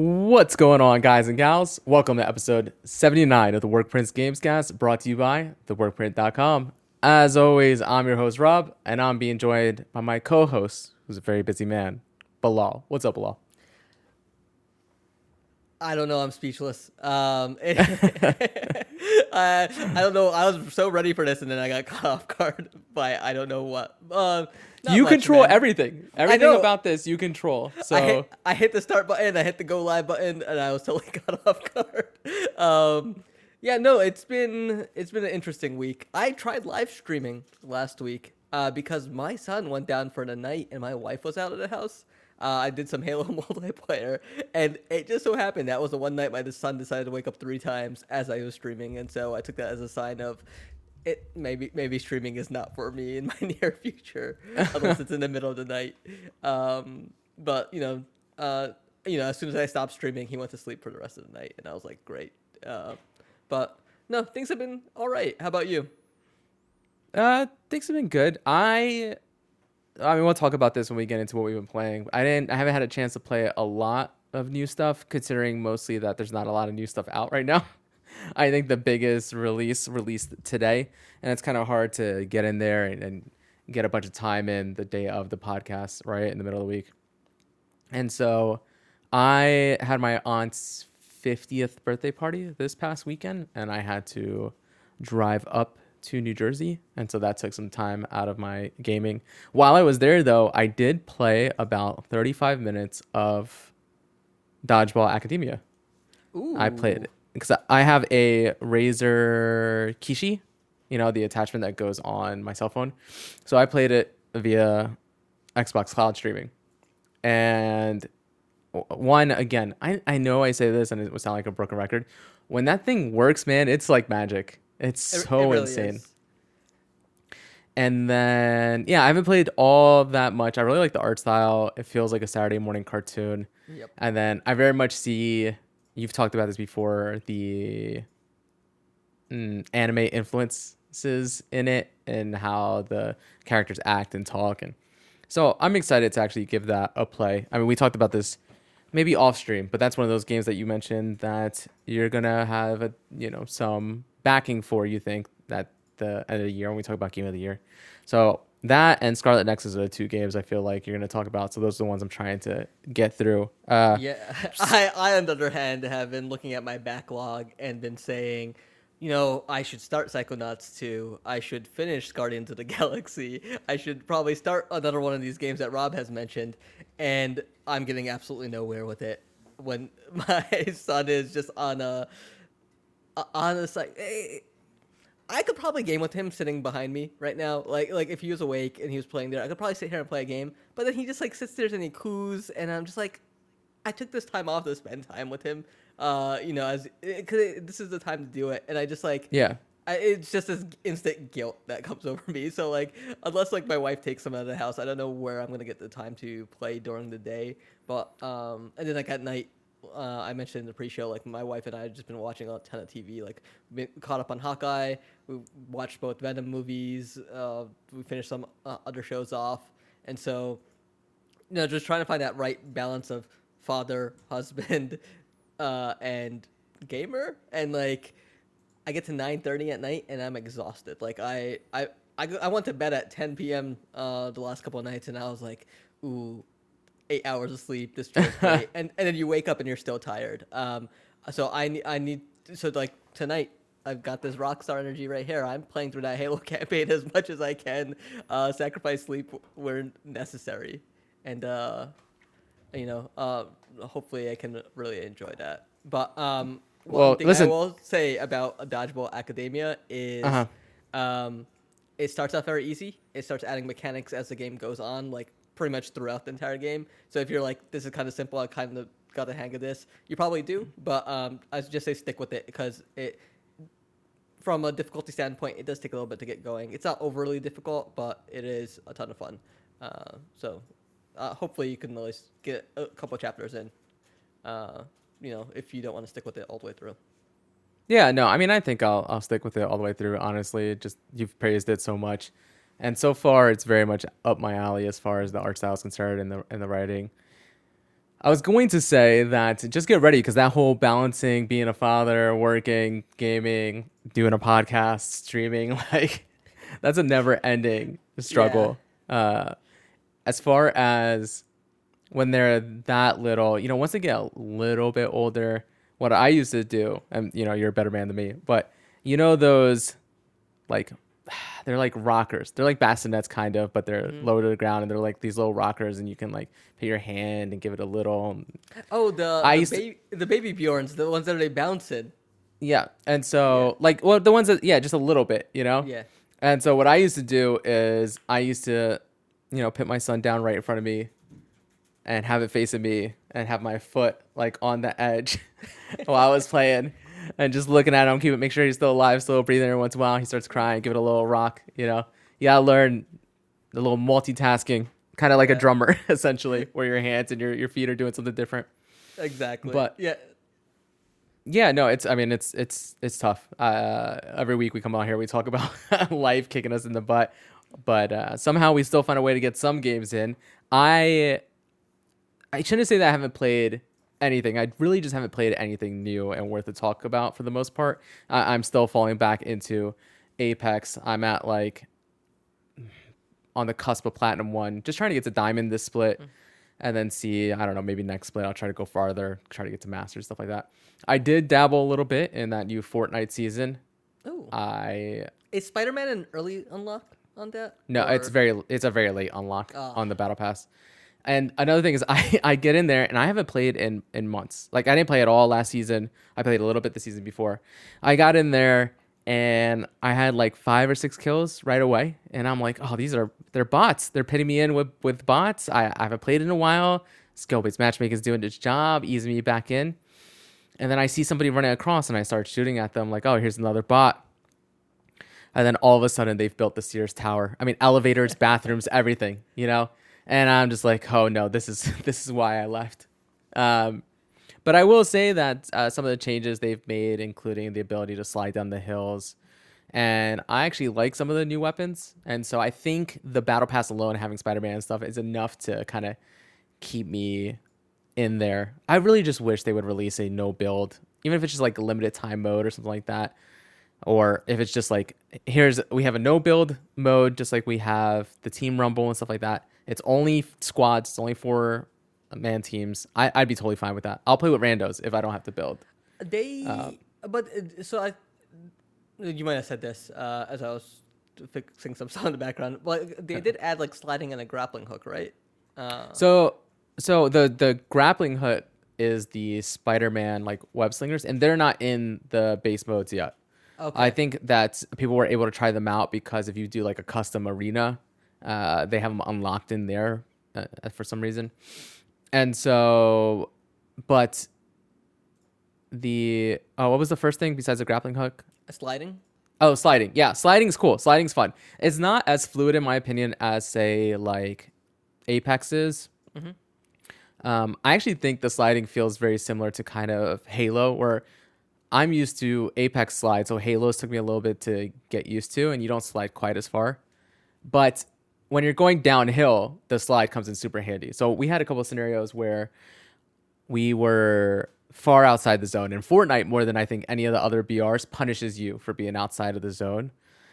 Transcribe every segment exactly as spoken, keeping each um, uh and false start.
What's going on, guys and gals? Welcome to episode seventy-nine of the Workprint's Gamescast, brought to you by the workprint dot com. As always, I'm your host, Rob, and I'm being joined by my co-host, who's a very busy man, Bilal. What's up, Bilal? I don't know. I'm speechless. Um, it, uh, I don't know. I was so ready for this, and then I got caught off guard by I don't know what. Uh, You much, control man. everything. Everything about this, you control. So I hit, I hit the start button, I hit the go live button, and I was totally caught off guard. Um, yeah, no, it's been it's been an interesting week. I tried live streaming last week uh, because my son went down for the night, and my wife was out of the house. Uh, I did some Halo multiplayer, and it just so happened that was the one night my son decided to wake up three times as I was streaming, and so I took that as a sign of. It maybe maybe streaming is not for me in my near future, unless it's in the middle of the night. Um, but you know, uh, you know, as soon as I stopped streaming, he went to sleep for the rest of the night, and I was like, great. Uh, but no, things have been all right. How about you? Uh, things have been good. I, I mean, we'll talk about this when we get into what we've been playing. I didn't. I haven't had a chance to play a lot of new stuff, considering mostly that there's not a lot of new stuff out right now. I think the biggest release released today, and it's kind of hard to get in there and, and get a bunch of time in the day of the podcast, right, in the middle of the week. And so I had my aunt's fiftieth birthday party this past weekend, and I had to drive up to New Jersey, and so that took some time out of my gaming. While I was there, though, I did play about thirty-five minutes of Dodgeball Academia. Ooh. I played it. Because I have a Razer Kishi, you know, the attachment that goes on my cell phone. So I played it via Xbox Cloud streaming. And one, again, I, I know I say this and it would sound like a broken record. When that thing works, man, it's like magic. It's so it, it really insane. Is. And then, yeah, I haven't played all that much. I really like the art style. It feels like a Saturday morning cartoon. Yep. And then I very much see... You've talked about this before, the mm, anime influences in it and how the characters act and talk. And so I'm excited to actually give that a play. I mean, we talked about this maybe off stream, but that's one of those games that you mentioned that you're going to have, a, you know, some backing for, you think, at the end of the year when we talk about Game of the Year. So that and Scarlet Nexus are the two games I feel like you're going to talk about. So those are the ones I'm trying to get through. Uh, yeah, I, I, on the other hand, have been looking at my backlog and been saying, you know, I should start Psychonauts two. I should finish Guardians of the Galaxy. I should probably start another one of these games that Rob has mentioned. And I'm getting absolutely nowhere with it when my son is just on a... on a site... Hey, I could probably game with him sitting behind me right now. Like, like if he was awake and he was playing there, I could probably sit here and play a game. But then he just, like, sits there and he coos, and I'm just like, I took this time off to spend time with him. Uh, you know, as because this is the time to do it. And I just, like, yeah, I, it's just this instant guilt that comes over me. So, like, unless, like, my wife takes him out of the house, I don't know where I'm going to get the time to play during the day. But, um, and then, like, at night, uh, I mentioned in the pre-show, like, my wife and I have just been watching a ton of T V, like, been caught up on Hawkeye. We watched both Venom movies. Uh, we finished some uh, other shows off. And so, you know, just trying to find that right balance of father, husband, uh, and gamer. And, like, I get to nine thirty at night, and I'm exhausted. Like, I, I, I, I went to bed at ten p.m. Uh, the last couple of nights, and I was like, ooh, eight hours of sleep, this feels great. and, and then you wake up, and you're still tired. Um, so I, I need – so, like, tonight – I've got this rockstar energy right here. I'm playing through that Halo campaign as much as I can, uh, sacrifice sleep where necessary. And, uh, you know, uh, hopefully I can really enjoy that. But um, one well, thing listen. I will say about Dodgeball Academia is uh-huh. um, it starts out very easy. It starts adding mechanics as the game goes on, like pretty much throughout the entire game. So if you're like, this is kind of simple, I kind of got the hang of this, you probably do. But um, I would just say stick with it because it... From a difficulty standpoint, it does take a little bit to get going. It's not overly difficult, but it is a ton of fun. Uh, so uh, hopefully you can at least get a couple of chapters in, uh, you know, if you don't want to stick with it all the way through. Yeah, no, I mean, I think I'll I'll stick with it all the way through, honestly. Just you've praised it so much. And so far, it's very much up my alley as far as the art style is concerned and the, and the writing. I was going to say that just get ready, because that whole balancing, being a father, working, gaming, doing a podcast, streaming, like that's a never-ending struggle. Yeah. Uh, as far as when they're that little, you know, once they get a little bit older, what I used to do, and you know, you're a better man than me, but you know those, like, they're like rockers. They're like bassinets kind of, but they're mm. low to the ground, and they're like these little rockers, and you can like put your hand and give it a little. Oh, the I the, used baby, to, the baby Bjorns, the ones that are they bounced in. Yeah, and so yeah. like, well, the ones that yeah, just a little bit, you know. Yeah. And so what I used to do is I used to, you know, put my son down right in front of me, and have it facing me, and have my foot like on the edge while I was playing. And just looking at him, keep it, make sure he's still alive, still breathing every once in a while. He starts crying, give it a little rock, you know. You gotta learn a little multitasking, kind of like yeah. a drummer, essentially, where your hands and your, your feet are doing something different. Exactly. But yeah, yeah, no, it's. I mean, it's it's it's tough. Uh, every week we come out here, we talk about life kicking us in the butt, but uh, somehow we still find a way to get some games in. I I shouldn't say that I haven't played anything. I really just haven't played anything new and worth to talk about for the most part. I- I'm still falling back into Apex. I'm at like on the cusp of Platinum one, just trying to get to Diamond this split, mm. and then see, I don't know, maybe next split I'll try to go farther, try to get to Masters, stuff like that. I did dabble a little bit in that new Fortnite season. Oh, I is Spider-Man an early unlock on that? No, or? it's very it's a very late unlock oh. on the Battle Pass. And another thing is I, I get in there and I haven't played in, in months. Like I didn't play at all last season. I played a little bit the season before. I got in there and I had like five or six kills right away. And I'm like, oh, these are, they're bots. They're pitting me in with, with bots. I, I haven't played in a while. Skill-based matchmaking is doing its job, easing me back in. And then I see somebody running across and I start shooting at them like, oh, here's another bot. And then all of a sudden they've built the Sears Tower. I mean, elevators, bathrooms, everything, you know? And I'm just like, oh no, this is this is why I left. Um, but I will say that uh, some of the changes they've made, including the ability to slide down the hills, and I actually like some of the new weapons. And so I think the Battle Pass alone, having Spider-Man and stuff, is enough to kind of keep me in there. I really just wish they would release a no build, even if it's just like a limited time mode or something like that. Or if it's just like, here's, we have a no build mode, just like we have the Team Rumble and stuff like that. It's only squads. It's only four man teams. I, I'd be totally fine with that. I'll play with randos if I don't have to build. They, um, but so I, you might have said this uh, as I was fixing some stuff in the background. But they did add like sliding and a grappling hook, right? Uh, so, so the the grappling hook is the Spider-Man like web slingers, and they're not in the base modes yet. Okay. I think that people were able to try them out because if you do like a custom arena, uh they have them unlocked in there uh, for some reason. And so but the oh what was the first thing besides the grappling hook? Sliding. Oh, sliding. Yeah, sliding's cool. Sliding's fun. It's not as fluid in my opinion as say like Apex is. Mm-hmm. Um I actually think the sliding feels very similar to kind of Halo, where I'm used to Apex slide, so Halo's took me a little bit to get used to, and you don't slide quite as far. But when you're going downhill, the slide comes in super handy. So we had a couple of scenarios where we were far outside the zone. And Fortnite, more than I think any of the other B Rs, punishes you for being outside of the zone.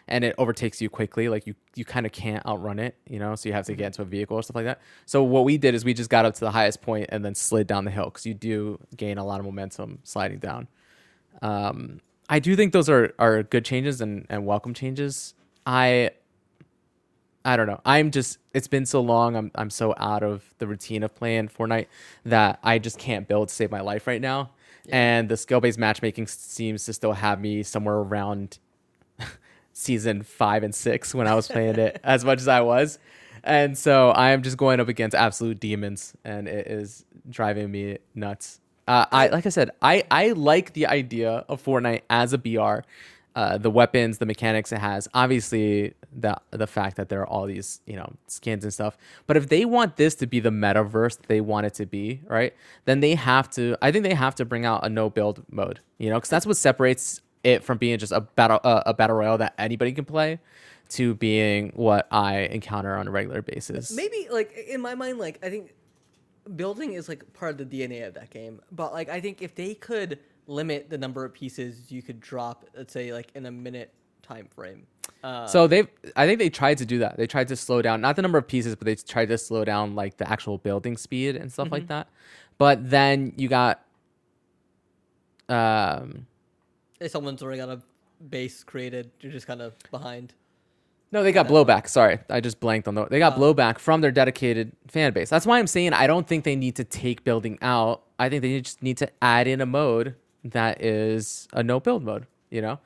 And it overtakes you quickly. Like, you, you kind of can't outrun it, you know? So you have to get into a vehicle or stuff like that. So what we did is we just got up to the highest point and then slid down the hill. Because you do gain a lot of momentum sliding down. Um, I do think those are, are good changes and, and welcome changes. I... I don't know. I'm just, it's been so long. I'm I'm so out of the routine of playing Fortnite that I just can't build to save my life right now. Yeah. And the skill-based matchmaking seems to still have me somewhere around season five and six when I was playing it as much as I was. And so I am just going up against absolute demons, and it is driving me nuts. Uh, I Like I said, I, I like the idea of Fortnite as a B R. Uh, the weapons, the mechanics it has, obviously the the fact that there are all these, you know, skins and stuff. But if they want this to be the metaverse that they want it to be, right, then they have to, I think they have to bring out a no build mode, you know, because that's what separates it from being just a battle uh, a battle royale that anybody can play to being what I encounter on a regular basis. Maybe like in my mind, like I think building is like part of the D N A of that game. But like, I think if they could limit the number of pieces you could drop, let's say like in a minute time frame. Uh, so they, I think they tried to do that. They tried to slow down, not the number of pieces, but they tried to slow down like the actual building speed and stuff mm-hmm. like that. But then you got, um, if someone's already got a base created, you're just kind of behind. No, they got blowback. Sorry, I just blanked on the. They got oh. blowback from their dedicated fan base. That's why I'm saying I don't think they need to take building out. I think they just need to add in a mode that is a no build mode, you know,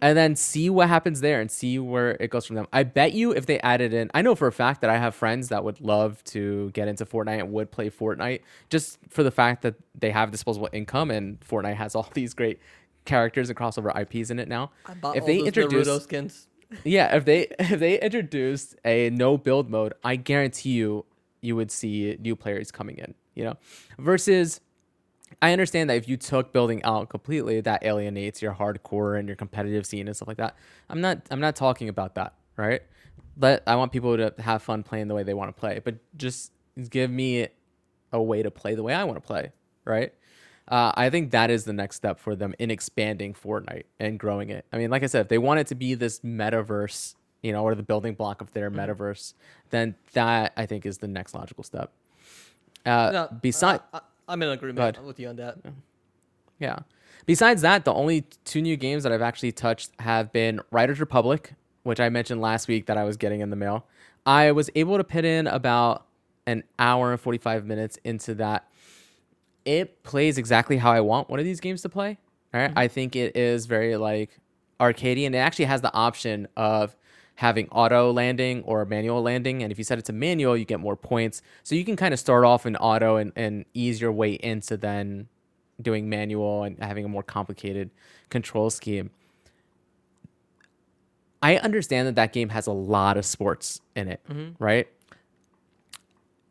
and then see what happens there and see where it goes from them. I bet you if they added in, I know for a fact that I have friends that would love to get into Fortnite and would play Fortnite just for the fact that they have disposable income and Fortnite has all these great characters and crossover I Ps in it now. I bought if all they those introduce Naruto skins. Yeah, if they if they introduced a no build mode, I guarantee you you would see new players coming in, you know, versus I understand that if you took building out completely, that alienates your hardcore and your competitive scene and stuff like that. I'm not I'm not talking about that, right? But I want people to have fun playing the way they want to play, but just give me a way to play the way I want to play, right? Uh, I think that is the next step for them in expanding Fortnite and growing it. I mean, like I said, if they want it to be this metaverse, you know, or the building block of their metaverse, then that, I think, is the next logical step. Uh, no, besides, I, I, I'm in agreement but, with you on that. Yeah. Besides that, the only two new games that I've actually touched have been Riders Republic, which I mentioned last week that I was getting in the mail. I was able to put in about an hour and forty-five minutes into that. It plays exactly how I want one of these games to play. All right. Mm-hmm. I think it is very like arcadey, and it actually has the option of having auto landing or manual landing. And if you set it to manual, you get more points. So you can kind of start off in auto and, and ease your way into then doing manual and having a more complicated control scheme. I understand that that game has a lot of sports in it, mm-hmm. right?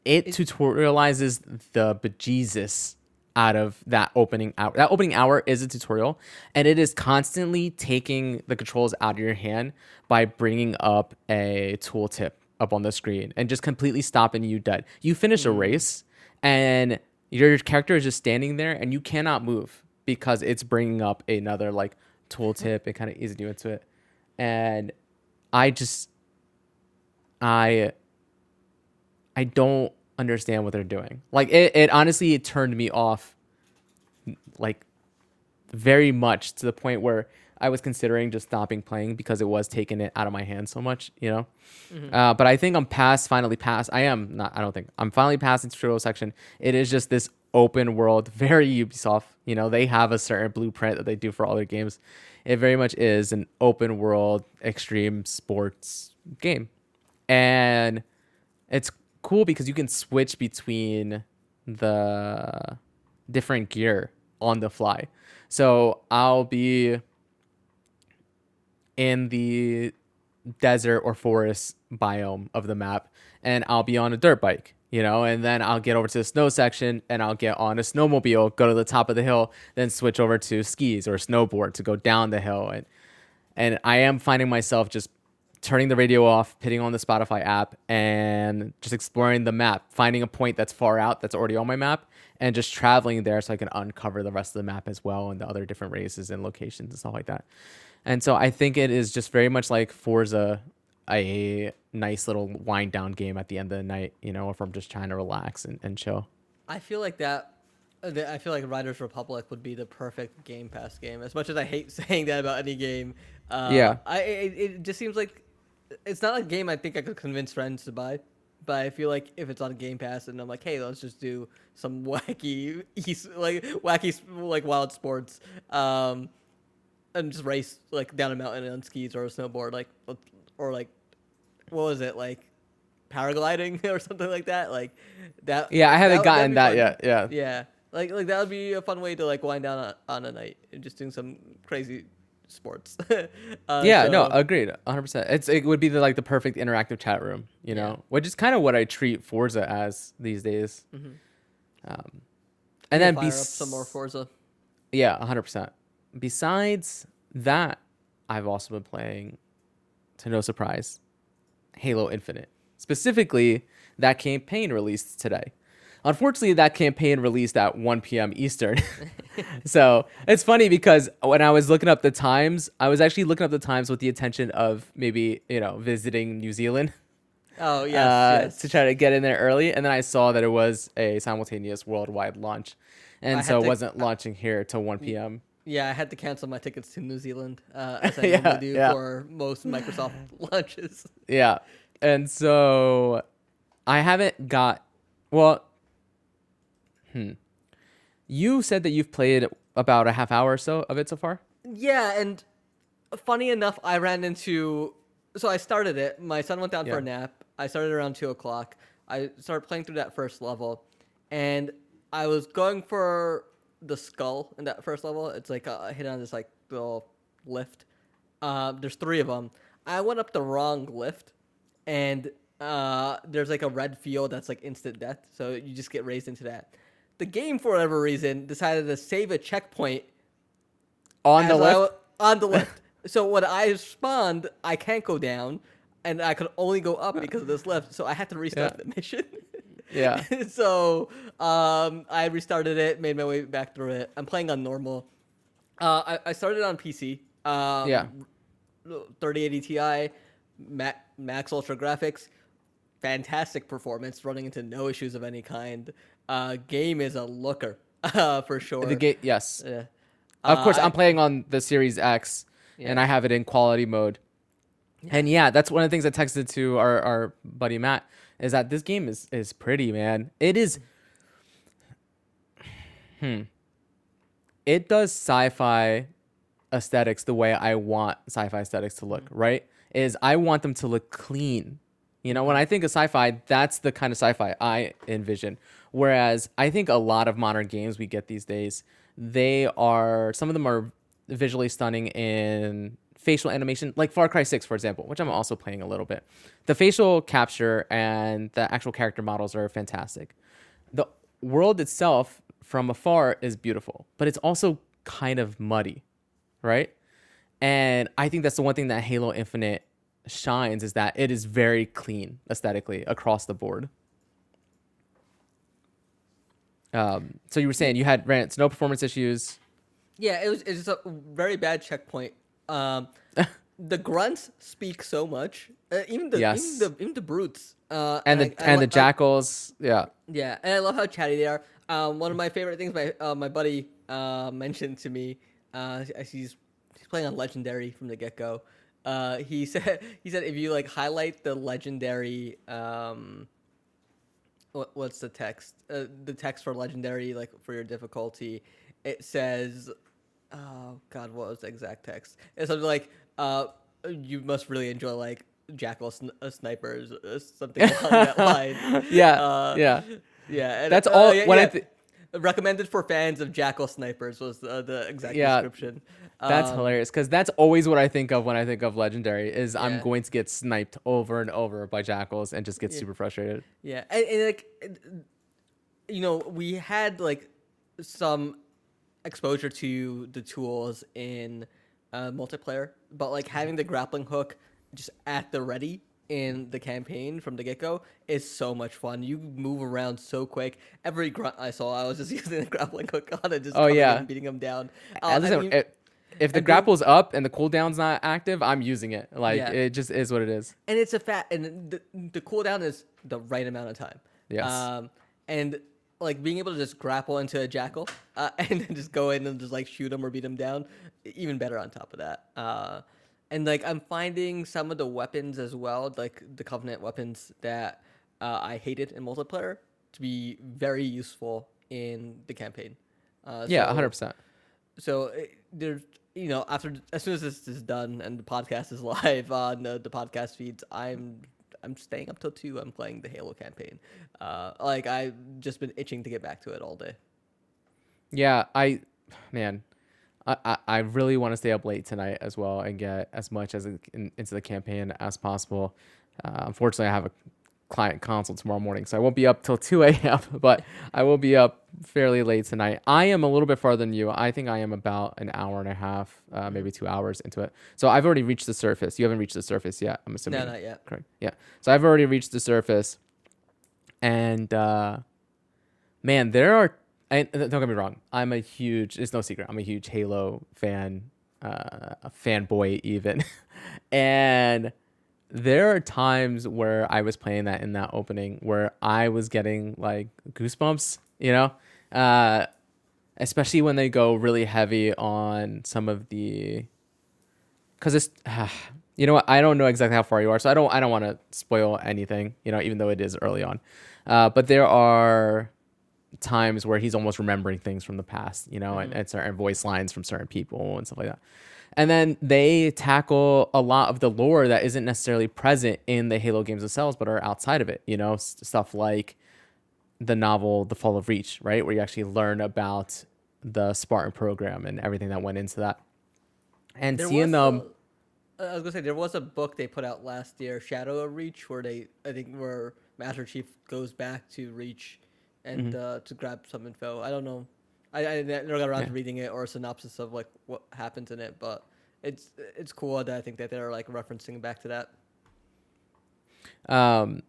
It it's- tutorializes the bejesus out of that opening hour. That opening hour is a tutorial, and it is constantly taking the controls out of your hand by bringing up a tooltip up on the screen and just completely stopping you dead. You finish a race, and your character is just standing there, and you cannot move because it's bringing up another like tooltip and kind of easing you into it. And I just, I, I don't understand what they're doing. Like it, it honestly, it turned me off like very much to the point where I was considering just stopping playing because it was taking it out of my hand so much, you know? Mm-hmm. Uh, but I think I'm past, finally past. I am not, I don't think I'm finally past the tutorial section. It is just this open world, very Ubisoft, you know, they have a certain blueprint that they do for all their games. It very much is an open world, extreme sports game. And it's cool because you can switch between the different gear on the fly. So I'll be in the desert or forest biome of the map, and I'll be on a dirt bike, you know, and then I'll get over to the snow section and I'll get on a snowmobile, go to the top of the hill, then switch over to skis or snowboard to go down the hill. And and I am finding myself just turning the radio off, hitting on the Spotify app, and just exploring the map, finding a point that's far out that's already on my map, and just traveling there so I can uncover the rest of the map as well and the other different races and locations and stuff like that. And so I think it is just very much like Forza, a nice little wind down game at the end of the night, you know, if I'm just trying to relax and, and chill. I feel like that, I feel like Riders Republic would be the perfect Game Pass game. As much as I hate saying that about any game, uh, yeah, I it, it just seems like it's not a game I think I could convince friends to buy, but I feel like if it's on Game Pass and I'm like, hey, let's just do some wacky, like wacky, like wild sports, um, and just race like down a mountain on skis or a snowboard, like or like, what was it like, paragliding or something like that, like that. Yeah, I haven't that, gotten that fun. yet. Yeah, yeah, like like that would be a fun way to like wind down on, on a night and just doing some crazy sports. uh, yeah so. no agreed one hundred percent. It's it would be the, like the perfect interactive chat room, you know, yeah. which is kind of what I treat Forza as these days. Mm-hmm. um and then fire be- up some more Forza. Yeah, one hundred percent. Besides that, I've also been playing, to no surprise, Halo Infinite, specifically that campaign released today. Unfortunately, that campaign released at one p.m. Eastern. So it's funny because when I was looking up the times, I was actually looking up the times with the intention of maybe, you know, visiting New Zealand. Oh, yes, uh, yes. To try to get in there early. And then I saw that it was a simultaneous worldwide launch. And I so it wasn't uh, launching here till one p.m. Yeah, I had to cancel my tickets to New Zealand, uh, as I yeah, normally do yeah. for most Microsoft launches. Yeah. And so I haven't got... Well, hmm. You said that you've played about a half hour or so of it so far? Yeah, and funny enough, I ran into... So I started it. My son went down yeah. for a nap. I started around two o'clock. I started playing through that first level. And I was going for the skull in that first level. It's like I hit on this like little lift. Uh, there's three of them. I went up the wrong lift. And uh, there's like a red field that's like instant death. So you just get raised into that. The game, for whatever reason, decided to save a checkpoint. On the lift? W- on the lift. So when I spawned, I can't go down, and I could only go up because of this lift. So I had to restart yeah. the mission. yeah. So um, I restarted it, made my way back through it. I'm playing on normal. Uh, I, I started on P C. Um, yeah. thirty eighty Ti, ma- max ultra graphics, fantastic performance, running into no issues of any kind. Uh, game is a looker uh, for sure. The game, yes. Yeah. Of uh, course, I'm I, playing on the Series X. Yeah. And I have it in quality mode. Yeah. And yeah, that's one of the things I texted to our, our buddy Matt, is that this game is, is pretty, man. It is. Hmm. It does sci-fi aesthetics the way I want sci-fi aesthetics to look, mm-hmm. right? Is I want them to look clean. You know, when I think of sci-fi, that's the kind of sci-fi I envision. Whereas I think a lot of modern games we get these days, they are, some of them are visually stunning in facial animation, like Far Cry six, for example, which I'm also playing a little bit. The facial capture and the actual character models are fantastic. The world itself from afar is beautiful, but it's also kind of muddy, right? And I think that's the one thing that Halo Infinite shines, is that it is very clean aesthetically across the board. Um, so you were saying you had rants, no performance issues. Yeah, it was it's just a very bad checkpoint. Um, the grunts speak so much. Uh, even the yes. even the even the brutes uh, and, and the I, and I love, the jackals. Yeah. Yeah, and I love how chatty they are. Um, one of my favorite things my uh, my buddy uh, mentioned to me. Uh, he's he's playing on Legendary from the get go. Uh, he said he said if you like highlight the Legendary. Um, what, what's the text? Uh, the text for Legendary, like for your difficulty. It says, oh, God, what was the exact text? It's something like, uh, you must really enjoy, like, jackal sn- uh, snipers, uh, something along that line. Yeah, uh, yeah. Yeah. And, That's uh, all. Uh, yeah, when yeah. I th- Recommended for fans of jackal snipers was uh, the exact yeah, description. That's um, hilarious, because that's always what I think of when I think of Legendary, is yeah. I'm going to get sniped over and over by jackals and just get yeah. super frustrated. Yeah. And, and, like, you know, we had, like, some... exposure to the tools in uh, multiplayer, but like having the grappling hook just at the ready in the campaign from the get-go is so much fun. You move around so quick. Every grunt I saw, I was just using the grappling hook on it, just oh, yeah. and beating them down. Uh, Listen, I mean, it, if the grapple's then, up and the cooldown's not active, I'm using it. Like yeah. it just is what it is. And it's a fat, and the, the cooldown is the right amount of time. Yes. Um, and like being able to just grapple into a jackal uh, and then just go in and just like shoot them or beat them down, even better on top of that. Uh, and like I'm finding some of the weapons as well, like the Covenant weapons that uh, I hated in multiplayer, to be very useful in the campaign. Uh, yeah, so, one hundred percent. So it, there's, you know, after as soon as this is done and the podcast is live on the, the podcast feeds, I'm. I'm staying up till two. I'm playing the Halo campaign. Uh, like I've just been itching to get back to it all day. Yeah, I, man, I, I really want to stay up late tonight as well and get as much as in, into the campaign as possible. Uh, unfortunately, I have a client consult tomorrow morning, so I won't be up till two a.m. But I will be up fairly late tonight. I am a little bit farther than you. I think I am about an hour and a half, uh, maybe two hours into it. So I've already reached the surface. You haven't reached the surface yet, I'm assuming. No, not yet. Correct. Yeah. So I've already reached the surface, and uh, man, there are, I, don't get me wrong, I'm a huge, it's no secret, I'm a huge Halo fan, uh, a fanboy even. And there are times where I was playing that in that opening where I was getting like goosebumps, you know, uh, especially when they go really heavy on some of the, because it's, uh, you know what, I don't know exactly how far you are, so I don't, I don't want to spoil anything, you know, even though it is early on. Uh, but there are times where he's almost remembering things from the past, you know, mm-hmm. and, and certain voice lines from certain people and stuff like that. And then they tackle a lot of the lore that isn't necessarily present in the Halo games themselves, but are outside of it, you know, S- stuff like the novel The Fall of Reach, right, where you actually learn about the Spartan program and everything that went into that. And there seeing them, a, I was gonna say there was a book they put out last year, Shadow of Reach, where they, I think, where Master Chief goes back to Reach and mm-hmm. uh, to grab some info. I don't know. I, I never got around yeah. to reading it or a synopsis of like what happens in it, but it's it's cool that I think that they're like referencing back to that. Um,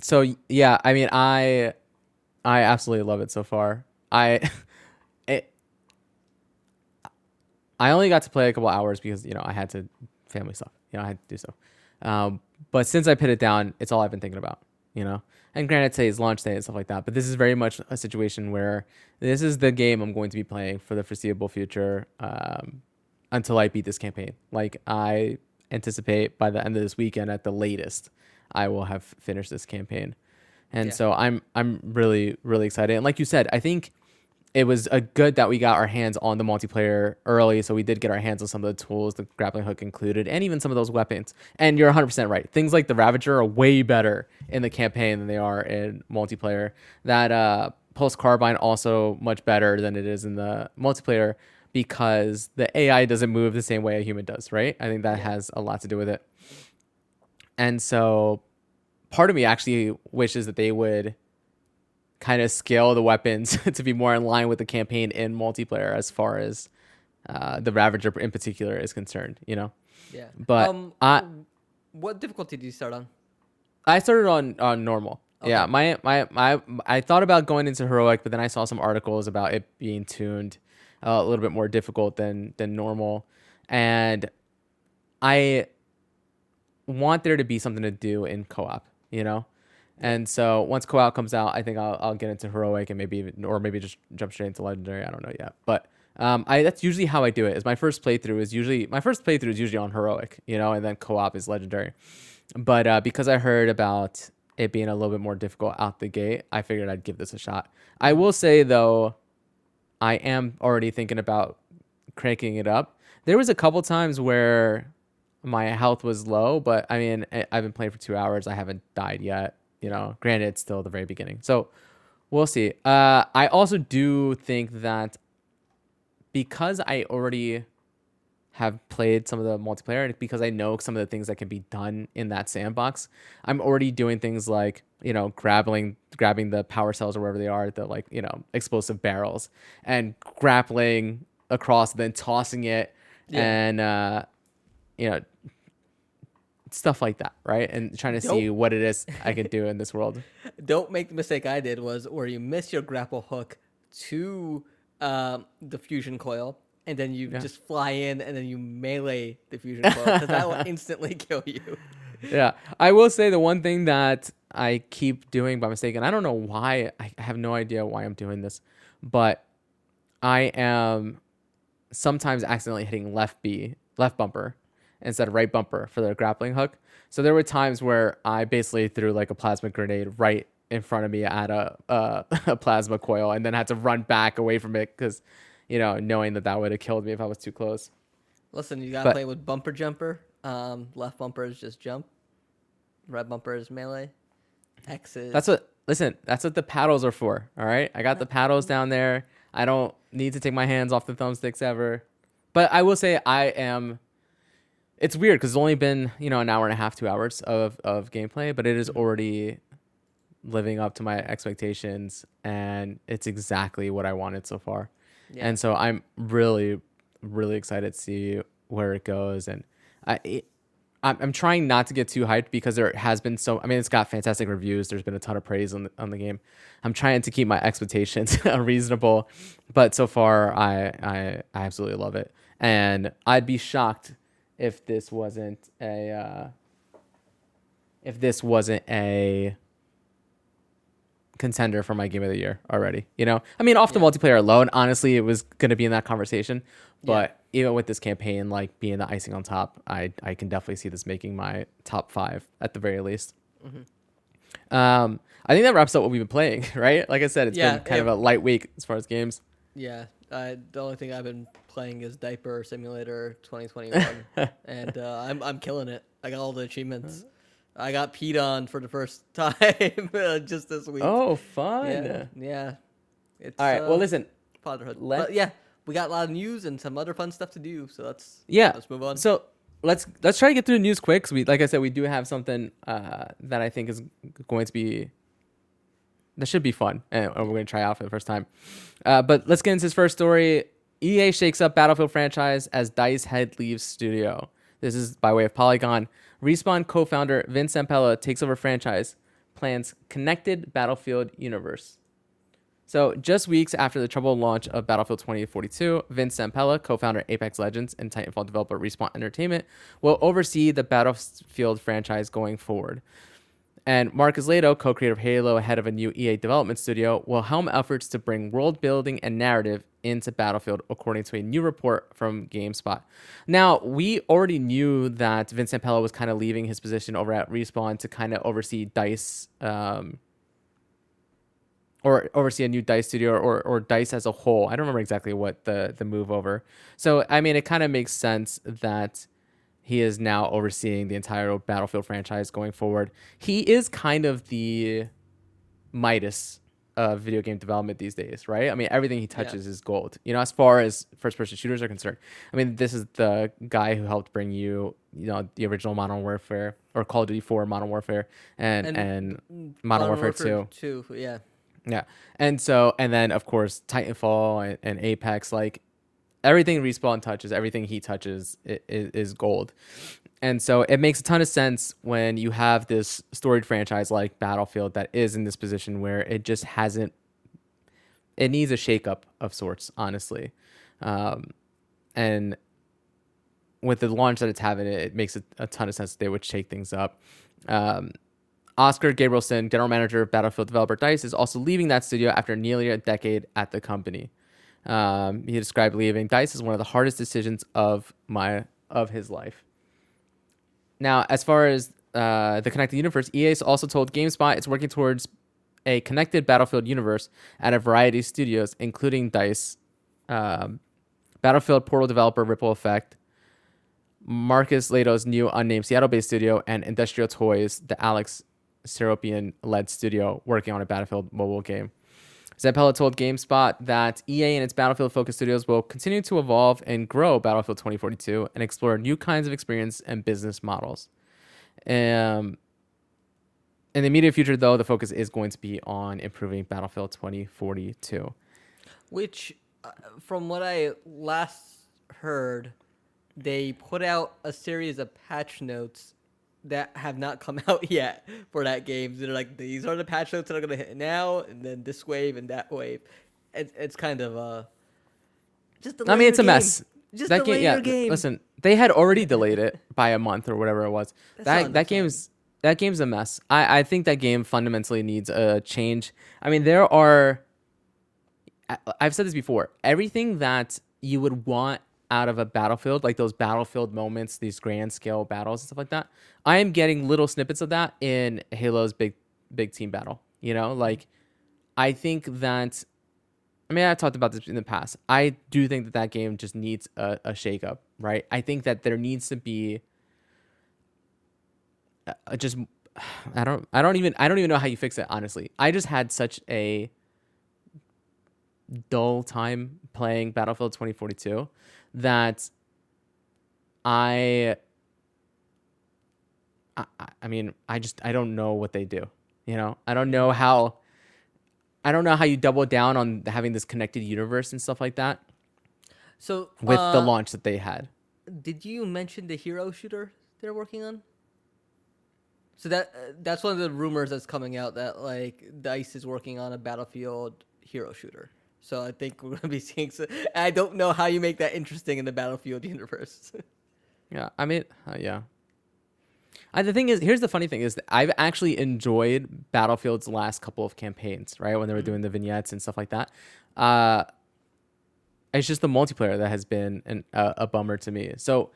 so yeah, I mean, I I absolutely love it so far. I it I only got to play a couple hours because you know I had to family stuff. You know I had to do stuff. Um, but since I put it down, it's all I've been thinking about. You know, and granted today's launch day and stuff like that, but this is very much a situation where this is the game I'm going to be playing for the foreseeable future, um, until I beat this campaign. Like I anticipate by the end of this weekend at the latest, I will have finished this campaign. And yeah. so I'm, I'm really, really excited. And like you said, I think it was a good that we got our hands on the multiplayer early. So we did get our hands on some of the tools, the grappling hook included, and even some of those weapons. And you're one hundred percent right. Things like the Ravager are way better in the campaign than they are in multiplayer. That uh, Pulse Carbine also much better than it is in the multiplayer because the A I doesn't move the same way a human does, right? I think that has a lot to do with it. And so part of me actually wishes that they would kind of scale the weapons to be more in line with the campaign in multiplayer as far as uh, the Ravager in particular is concerned, you know? Yeah. But um, I, what difficulty did you start on? I started on, on normal. Okay. Yeah. My, my, my, I thought about going into heroic, but then I saw some articles about it being tuned uh, a little bit more difficult than, than normal. And I want there to be something to do in co-op, you know? And so once co-op comes out, I think I'll I'll get into heroic and maybe even, or maybe just jump straight into legendary. I don't know yet, but um, I that's usually how I do it. Is my first playthrough is usually my first playthrough is usually on heroic, you know, and then co-op is legendary. But uh, because I heard about it being a little bit more difficult out the gate, I figured I'd give this a shot. I will say though, I am already thinking about cranking it up. There was a couple times where my health was low, but I mean, I've been playing for two hours. I haven't died yet. You know, granted, it's still the very beginning. So we'll see. Uh, I also do think that because I already have played some of the multiplayer and because I know some of the things that can be done in that sandbox, I'm already doing things like, you know, grappling, grabbing the power cells or wherever they are, the like, you know, explosive barrels and grappling across, then tossing it yeah. and, uh, you know, stuff like that, right? And trying to don't, see what it is I could do in this world. Don't make the mistake I did was where you miss your grapple hook to um, the fusion coil, and then you yeah. just fly in, and then you melee the fusion coil, because that will instantly kill you. Yeah. I will say the one thing that I keep doing by mistake, and I don't know why, I have no idea why I'm doing this, but I am sometimes accidentally hitting left B, left bumper, instead of right bumper for their grappling hook. So there were times where I basically threw like a plasma grenade right in front of me at a uh, a plasma coil and then had to run back away from it because, you know, knowing that that would have killed me if I was too close. Listen, you got to play with bumper jumper. Um, left bumper is just jump. Right bumper is melee. X is... That's what... Listen, that's what the paddles are for, all right? I got the paddles down there. I don't need to take my hands off the thumbsticks ever. But I will say I am... It's weird because it's only been, you know, an hour and a half, two hours of, of gameplay, but it is already living up to my expectations, and it's exactly what I wanted so far. Yeah. And so I'm really, really excited to see where it goes. And I, it, I'm, I'm trying not to get too hyped because there has been so, I mean, it's got fantastic reviews. There's been a ton of praise on the, on the game. I'm trying to keep my expectations reasonable, but so far I, I, I absolutely love it. And I'd be shocked if this wasn't a, uh, if this wasn't a contender for my game of the year already, you know, I mean, off the yeah. multiplayer alone, honestly, it was going to be in that conversation, but yeah. even with this campaign, like being the icing on top, I, I can definitely see this making my top five at the very least. Mm-hmm. Um, I think that wraps up what we've been playing, right? Like I said, it's yeah, been kind it, of a light week as far as games. Yeah. Uh, the only thing I've been playing is Diaper Simulator twenty twenty-one, and uh, I'm I'm killing it. I got all the achievements. I got peed on for the first time uh, just this week. Oh, fun! Yeah, yeah. It's, all right. Uh, well, listen. Fatherhood. But, yeah, we got a lot of news and some other fun stuff to do. So let's yeah. Let's move on. So let's let's try to get through the news quick. So we, like I said, we do have something uh, that I think is going to be. That should be fun, and we're going to try out for the first time. Uh, but let's get into this first story. E A shakes up Battlefield franchise as DICE head leaves studio. This is by way of Polygon. Respawn co-founder Vince Zampella takes over franchise, plans connected Battlefield universe. So just weeks after the troubled launch of Battlefield twenty forty-two, Vince Zampella, co-founder Apex Legends and Titanfall developer Respawn Entertainment, will oversee the Battlefield franchise going forward. And Marcus Lehto, co-creator of Halo, head of a new E A development studio, will helm efforts to bring world building and narrative into Battlefield, according to a new report from GameSpot. Now, we already knew that Vince Zampella was kind of leaving his position over at Respawn to kind of oversee DICE, um, or oversee a new DICE studio, or or DICE as a whole. I don't remember exactly what the, the move over. So, I mean, it kind of makes sense that he is now overseeing the entire Battlefield franchise going forward. He is kind of the Midas of video game development these days, right? I mean, everything he touches yeah. is gold. You know, as far as first-person shooters are concerned. I mean, this is the guy who helped bring you, you know, the original Modern Warfare, or Call of Duty four Modern Warfare, and, and, and Modern, Modern Warfare, Warfare two. two. Yeah. Yeah. And so, and then, of course, Titanfall and, and Apex, like, everything Respawn touches, everything he touches is, is gold. And so it makes a ton of sense when you have this storied franchise like Battlefield that is in this position where it just hasn't, it needs a shakeup of sorts, honestly. Um, and with the launch that it's having, it, it makes a, a ton of sense that they would shake things up. Um, Oscar Gabrielson, general manager of Battlefield developer DICE, is also leaving that studio after nearly a decade at the company. Um, he described leaving DICE as one of the hardest decisions of my of his life. Now, as far as uh, the connected universe, E A also told GameSpot it's working towards a connected Battlefield universe at a variety of studios, including DICE, um, Battlefield Portal developer Ripple Effect, Marcus Lehto's new unnamed Seattle-based studio, and Industrial Toys, the Alex Seropian-led studio working on a Battlefield mobile game. Zampella told GameSpot that E A and its Battlefield-focused studios will continue to evolve and grow Battlefield twenty forty-two and explore new kinds of experience and business models. Um, in the immediate future, though, the focus is going to be on improving Battlefield twenty forty-two. Which, uh, from what I last heard, they put out a series of patch notes that have not come out yet for that game. They're like, these are the patch notes that are going to hit now, and then this wave and that wave. It's, it's kind of uh, just delay. I mean, it's a game. mess. Just delay game, yeah, your game. Listen, they had already delayed it by a month or whatever it was. That's that that game's that game's a mess. I, I think that game fundamentally needs a change. I mean, there are. I've said this before. Everything that you would want out of a Battlefield, like those Battlefield moments, these grand scale battles and stuff like that, I am getting little snippets of that in Halo's big big team battle. You know, like, I think that, I mean, I've talked about this in the past. I do think that that game just needs a, a shakeup, right? I think that there needs to be a, a just, I don't, I don't even, I don't even know how you fix it, honestly. I just had such a dull time playing Battlefield twenty forty-two that I, I, I mean, I just, I don't know what they do. You know, I don't know how, I don't know how you double down on having this connected universe and stuff like that. So with uh, the launch that they had, did you mention the hero shooter they're working on. So that uh, that's one of the rumors that's coming out, that like DICE is working on a Battlefield hero shooter. So I think we're going to be seeing. So I don't know how you make that interesting in the Battlefield universe. yeah, I mean, uh, yeah. I, the thing is, here's the funny thing is that I've actually enjoyed Battlefield's last couple of campaigns, right? When they were doing the vignettes and stuff like that. Uh, it's just the multiplayer that has been an, uh, a bummer to me. So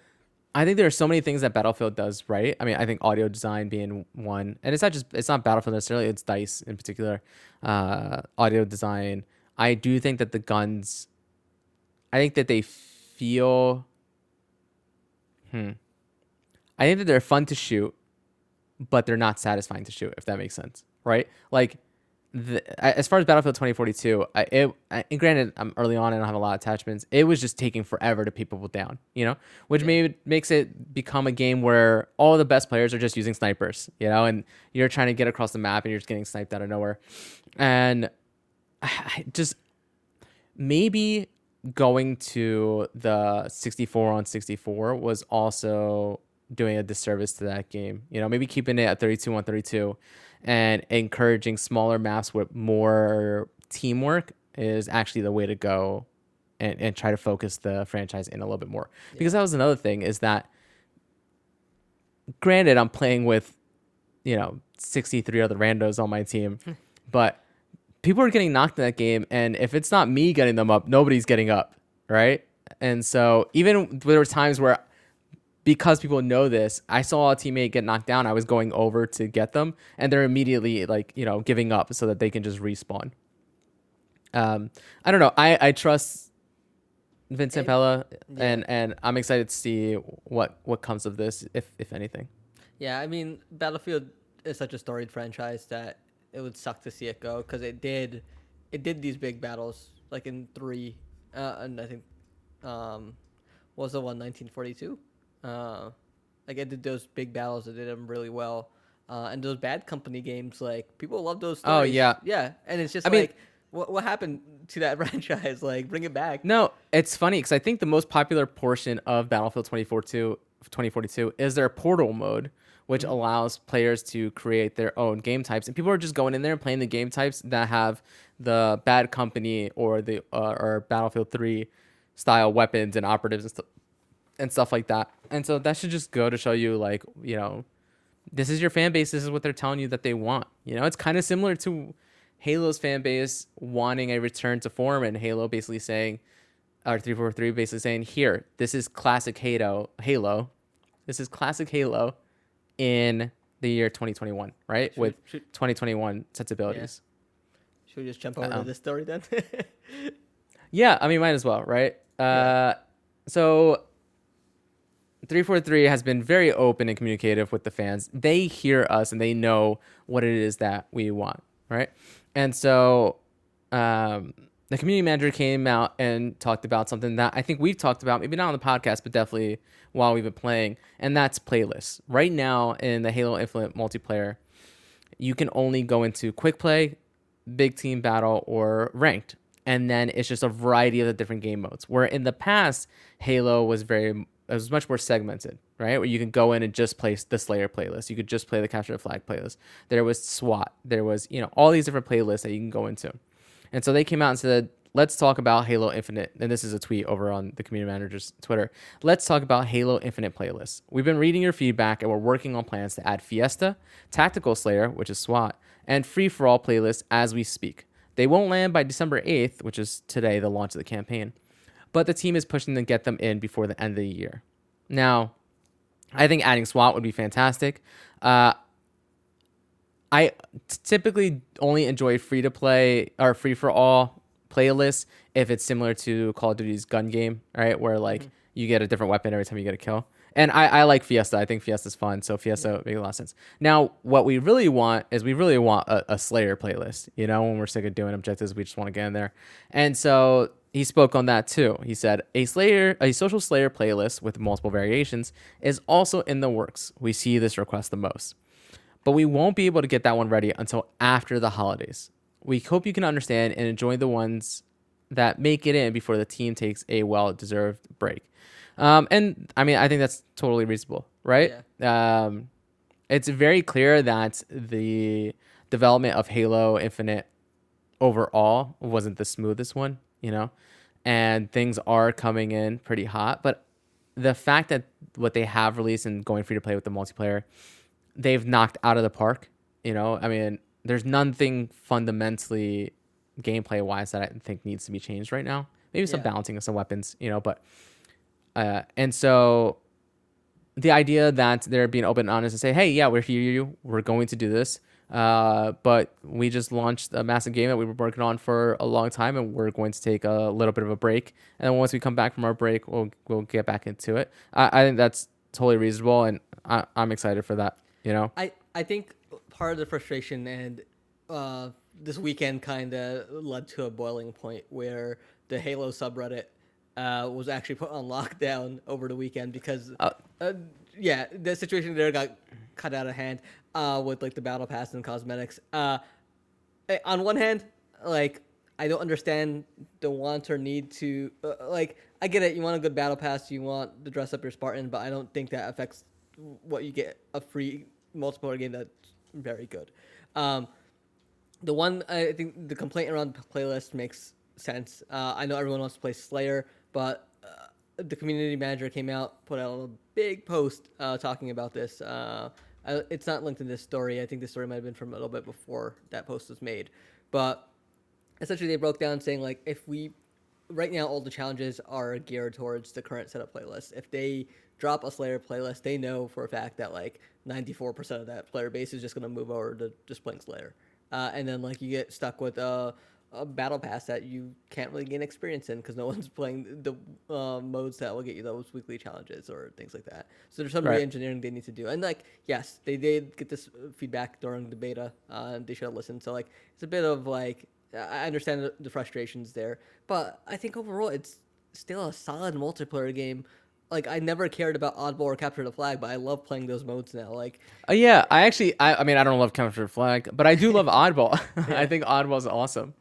I think there are so many things that Battlefield does right. I mean, I think audio design being one, and it's not just, it's not Battlefield necessarily, it's DICE in particular, uh, audio design. I do think that the guns, I think that they feel, hmm. I think that they're fun to shoot, but they're not satisfying to shoot, if that makes sense, right? Like, the, as far as Battlefield twenty forty-two, I, it, I, and granted, I'm early on, I don't have a lot of attachments. It was just taking forever to keep people down, you know? Which maybe makes it become a game where all the best players are just using snipers, you know? And you're trying to get across the map, and you're just getting sniped out of nowhere. And I just maybe going to the sixty-four on sixty-four was also doing a disservice to that game, you know. Maybe keeping it at thirty-two on thirty-two and encouraging smaller maps with more teamwork is actually the way to go, and, and try to focus the franchise in a little bit more. Yeah. Because that was another thing, is that granted, I'm playing with, you know, sixty-three other randos on my team, but people are getting knocked in that game, and if it's not me getting them up, nobody's getting up, right? And so even there were times where, because people know this, I saw a teammate get knocked down, I was going over to get them, and they're immediately, like, you know, giving up so that they can just respawn. Um, I don't know. I, I trust Vince Zampella, yeah. and, and I'm excited to see what, what comes of this, if if anything. Yeah, I mean, Battlefield is such a storied franchise that it would suck to see it go, because it did, it did these big battles, like in three, uh, and I think, um, what was the one, nineteen forty-two? Uh, like I did those big battles, I did them really well, uh, and those Bad Company games, like people love those stories. Oh yeah, yeah, and it's just I like mean, what what happened to that franchise? Like bring it back. No, it's funny because I think the most popular portion of Battlefield twenty forty-two is their portal mode, which mm-hmm. allows players to create their own game types, and people are just going in there and playing the game types that have the Bad Company or the uh, or Battlefield three style weapons and operatives and stuff. And stuff like that. And so that should just go to show you, like, you know, this is your fan base. This is what they're telling you that they want. You know, it's kind of similar to Halo's fan base wanting a return to form, and Halo basically saying, or three forty-three basically saying, here, this is classic Halo. Halo. This is classic Halo in the year twenty twenty-one, right? Should, With should, twenty twenty-one sensibilities. Yeah. Should we just jump over Uh-oh. to this story then? Yeah, I mean, might as well, right? Uh, yeah. So three forty-three has been very open and communicative with the fans. They hear us and they know what it is that we want, right? And so um, the community manager came out and talked about something that I think we've talked about, maybe not on the podcast, but definitely while we've been playing, and that's playlists. Right now in the Halo Infinite multiplayer, you can only go into quick play, big team battle, or ranked. And then it's just a variety of the different game modes, where in the past, Halo was very... it was much more segmented, right? Where you can go in and just play the Slayer playlist. You could just play the Capture the Flag playlist. There was SWAT. There was, you know, all these different playlists that you can go into. And so they came out and said, let's talk about Halo Infinite. And this is a tweet over on the community manager's Twitter. Let's talk about Halo Infinite playlists. We've been reading your feedback, and we're working on plans to add Fiesta, Tactical Slayer, which is SWAT, and Free For All playlists as we speak. They won't land by December eighth, which is today, the launch of the campaign. But the team is pushing to get them in before the end of the year. Now, I think adding SWAT would be fantastic. Uh, I t- typically only enjoy free-to-play or free-for-all playlists if it's similar to Call of Duty's gun game, right? Where, like, mm-hmm. you get a different weapon every time you get a kill. And I, I like Fiesta. I think Fiesta's fun, so Fiesta yeah. makes a lot of sense. Now, what we really want is we really want a, a Slayer playlist. You know, when we're sick of doing objectives, we just want to get in there. And so... he spoke on that too. He said, a Slayer, a social Slayer playlist with multiple variations is also in the works. We see this request the most, but we won't be able to get that one ready until after the holidays. We hope you can understand and enjoy the ones that make it in before the team takes a well-deserved break. Um, and I mean, I think that's totally reasonable. right? Yeah. Um, it's very clear that the development of Halo Infinite overall wasn't the smoothest one, you know, and things are coming in pretty hot. But the fact that what they have released and going free to play with the multiplayer, they've knocked out of the park. You know, I mean, there's nothing fundamentally gameplay wise that I think needs to be changed right now. Maybe some yeah. balancing of some weapons, you know, but uh, and so the idea that they're being open and honest and say, hey, yeah, we're here, we're going to do this. Uh, but we just launched a massive game that we were working on for a long time, and we're going to take a little bit of a break. And then once we come back from our break, we'll we'll get back into it. I, I think that's totally reasonable, and I, I'm excited for that. You know, I, I think part of the frustration and uh, this weekend kind of led to a boiling point where the Halo subreddit uh, was actually put on lockdown over the weekend because, uh, uh, yeah, the situation there got cut out of hand. Uh, with like the battle pass and cosmetics. Uh, on one hand, like I don't understand the want or need to uh, like I get it. You want a good battle pass, you want to dress up your Spartan, but I don't think that affects what you get a free multiplayer game that's very good. Um, the one I think the complaint around the playlist makes sense. Uh, I know everyone wants to play Slayer, but uh, the community manager came out, put out a big post uh, talking about this. Uh, I, it's not linked in this story. I think this story might have been from a little bit before that post was made. But essentially they broke down saying, like, if we... Right now, all the challenges are geared towards the current setup playlist. If they drop a Slayer playlist, they know for a fact that, like, ninety-four percent of that player base is just going to move over to just playing Slayer. Uh, and then, like, you get stuck with a, a battle pass that you can't really gain experience in because no one's playing the uh, modes that will get you those weekly challenges or things like that. So there's some right. re-engineering they need to do. And, like, yes, they did get this feedback during the beta. Uh, they should have listened. So, like, it's a bit of, like... I understand the frustrations there, but I think overall it's still a solid multiplayer game. Like, I never cared about Oddball or Capture the Flag, but I love playing those modes now. Like, uh, yeah, I actually, I, I mean, I don't love Capture the Flag, but I do love Oddball. Yeah. I think Oddball's awesome.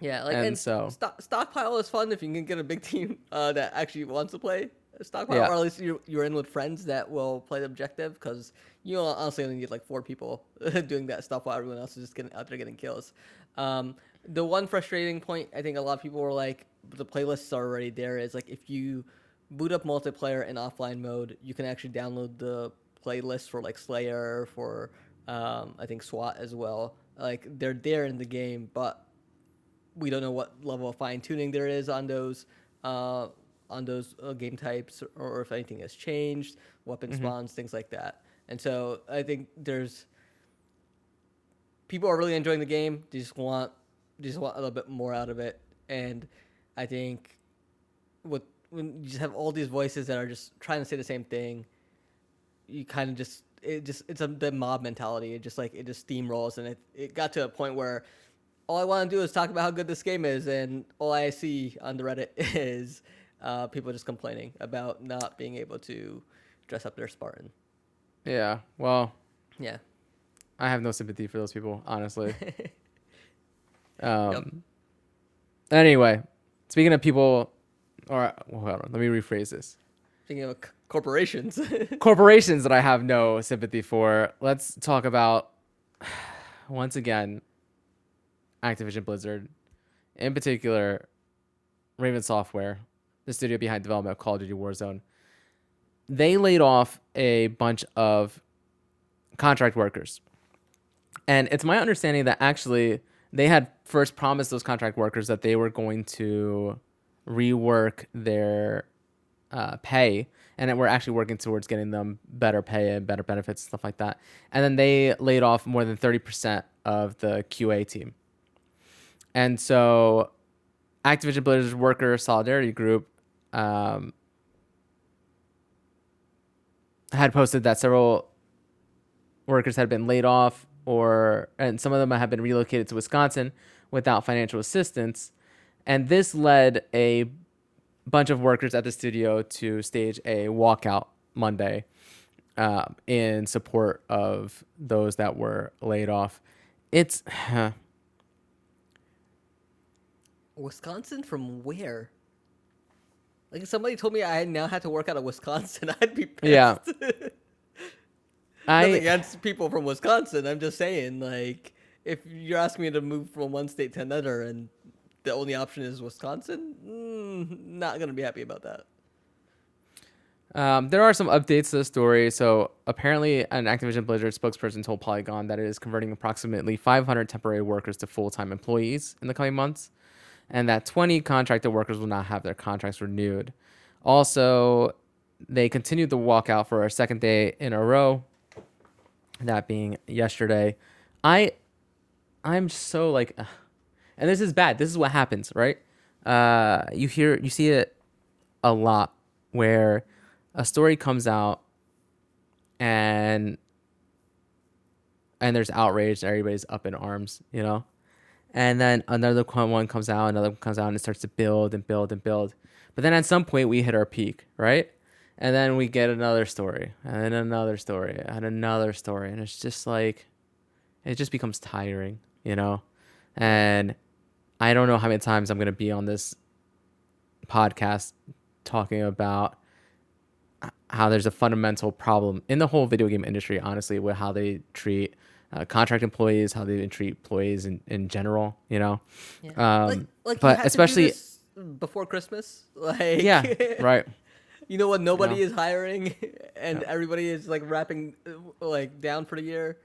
Yeah, like, and, and so st- Stockpile is fun if you can get a big team uh, that actually wants to play Stockpile, yeah. or at least you're, you're in with friends that will play the objective, because you honestly only need like four people doing that stuff while everyone else is just getting out there getting kills. Um, The one frustrating point, I think a lot of people were like, the playlists are already there, is like if you boot up multiplayer in offline mode, you can actually download the playlist for like Slayer, for um, I think SWAT as well. Like they're there in the game, but we don't know what level of fine tuning there is on those uh, on those uh, game types, or, or if anything has changed, weapon mm-hmm. spawns, things like that. And so I think there's people are really enjoying the game. They just want just want a little bit more out of it, and I think with when you just have all these voices that are just trying to say the same thing, you kind of just it just it's a the mob mentality. It just like it just steamrolls, and it it got to a point where all I want to do is talk about how good this game is, and all I see on the Reddit is uh, people just complaining about not being able to dress up their Spartan. Yeah, well, yeah, I have no sympathy for those people, honestly. Um, yep. Anyway, speaking of people, or well, hold on, let me rephrase this. Speaking of c- corporations, corporations that I have no sympathy for. Let's talk about once again, Activision Blizzard, in particular, Raven Software, the studio behind development of Call of Duty Warzone. They laid off a bunch of contract workers, and it's my understanding that actually. They had first promised those contract workers that they were going to rework their uh, pay, and that we're actually working towards getting them better pay and better benefits, stuff like that. And then they laid off more than thirty percent of the Q A team. And so Activision Blizzard's Worker Solidarity Group um, had posted that several workers had been laid off, or and some of them have been relocated to Wisconsin without financial assistance. And this led a bunch of workers at the studio to stage a walkout Monday uh, in support of those that were laid off. It's... Huh. Wisconsin from where? Like, if somebody told me I now had to work out of Wisconsin, I'd be pissed. Yeah. I, nothing against people from Wisconsin. I'm just saying, like, if you're asking me to move from one state to another and the only option is Wisconsin, mm, not going to be happy about that. Um, there are some updates to the story. So apparently an Activision Blizzard spokesperson told Polygon that it is converting approximately five hundred temporary workers to full-time employees in the coming months, and that twenty contracted workers will not have their contracts renewed. Also, they continued the walkout for a second day in a row, that being yesterday. I, I'm so like, ugh. And this is bad. This is what happens, right? Uh, you hear, you see it a lot where a story comes out and and there's outrage and everybody's up in arms, you know? And then another one comes out, another one comes out, and it starts to build and build and build. But then at some point, we hit our peak, right? And then we get another story and then another story and another story. And it's just like, it just becomes tiring, you know? And I don't know how many times I'm going to be on this podcast talking about how there's a fundamental problem in the whole video game industry, honestly, with how they treat uh, contract employees, how they treat employees in, in general, you know? Yeah. Um, like, like but especially before Christmas. Like, yeah, right. You know what? Nobody you know? is hiring and yeah. everybody is like wrapping like down for the year.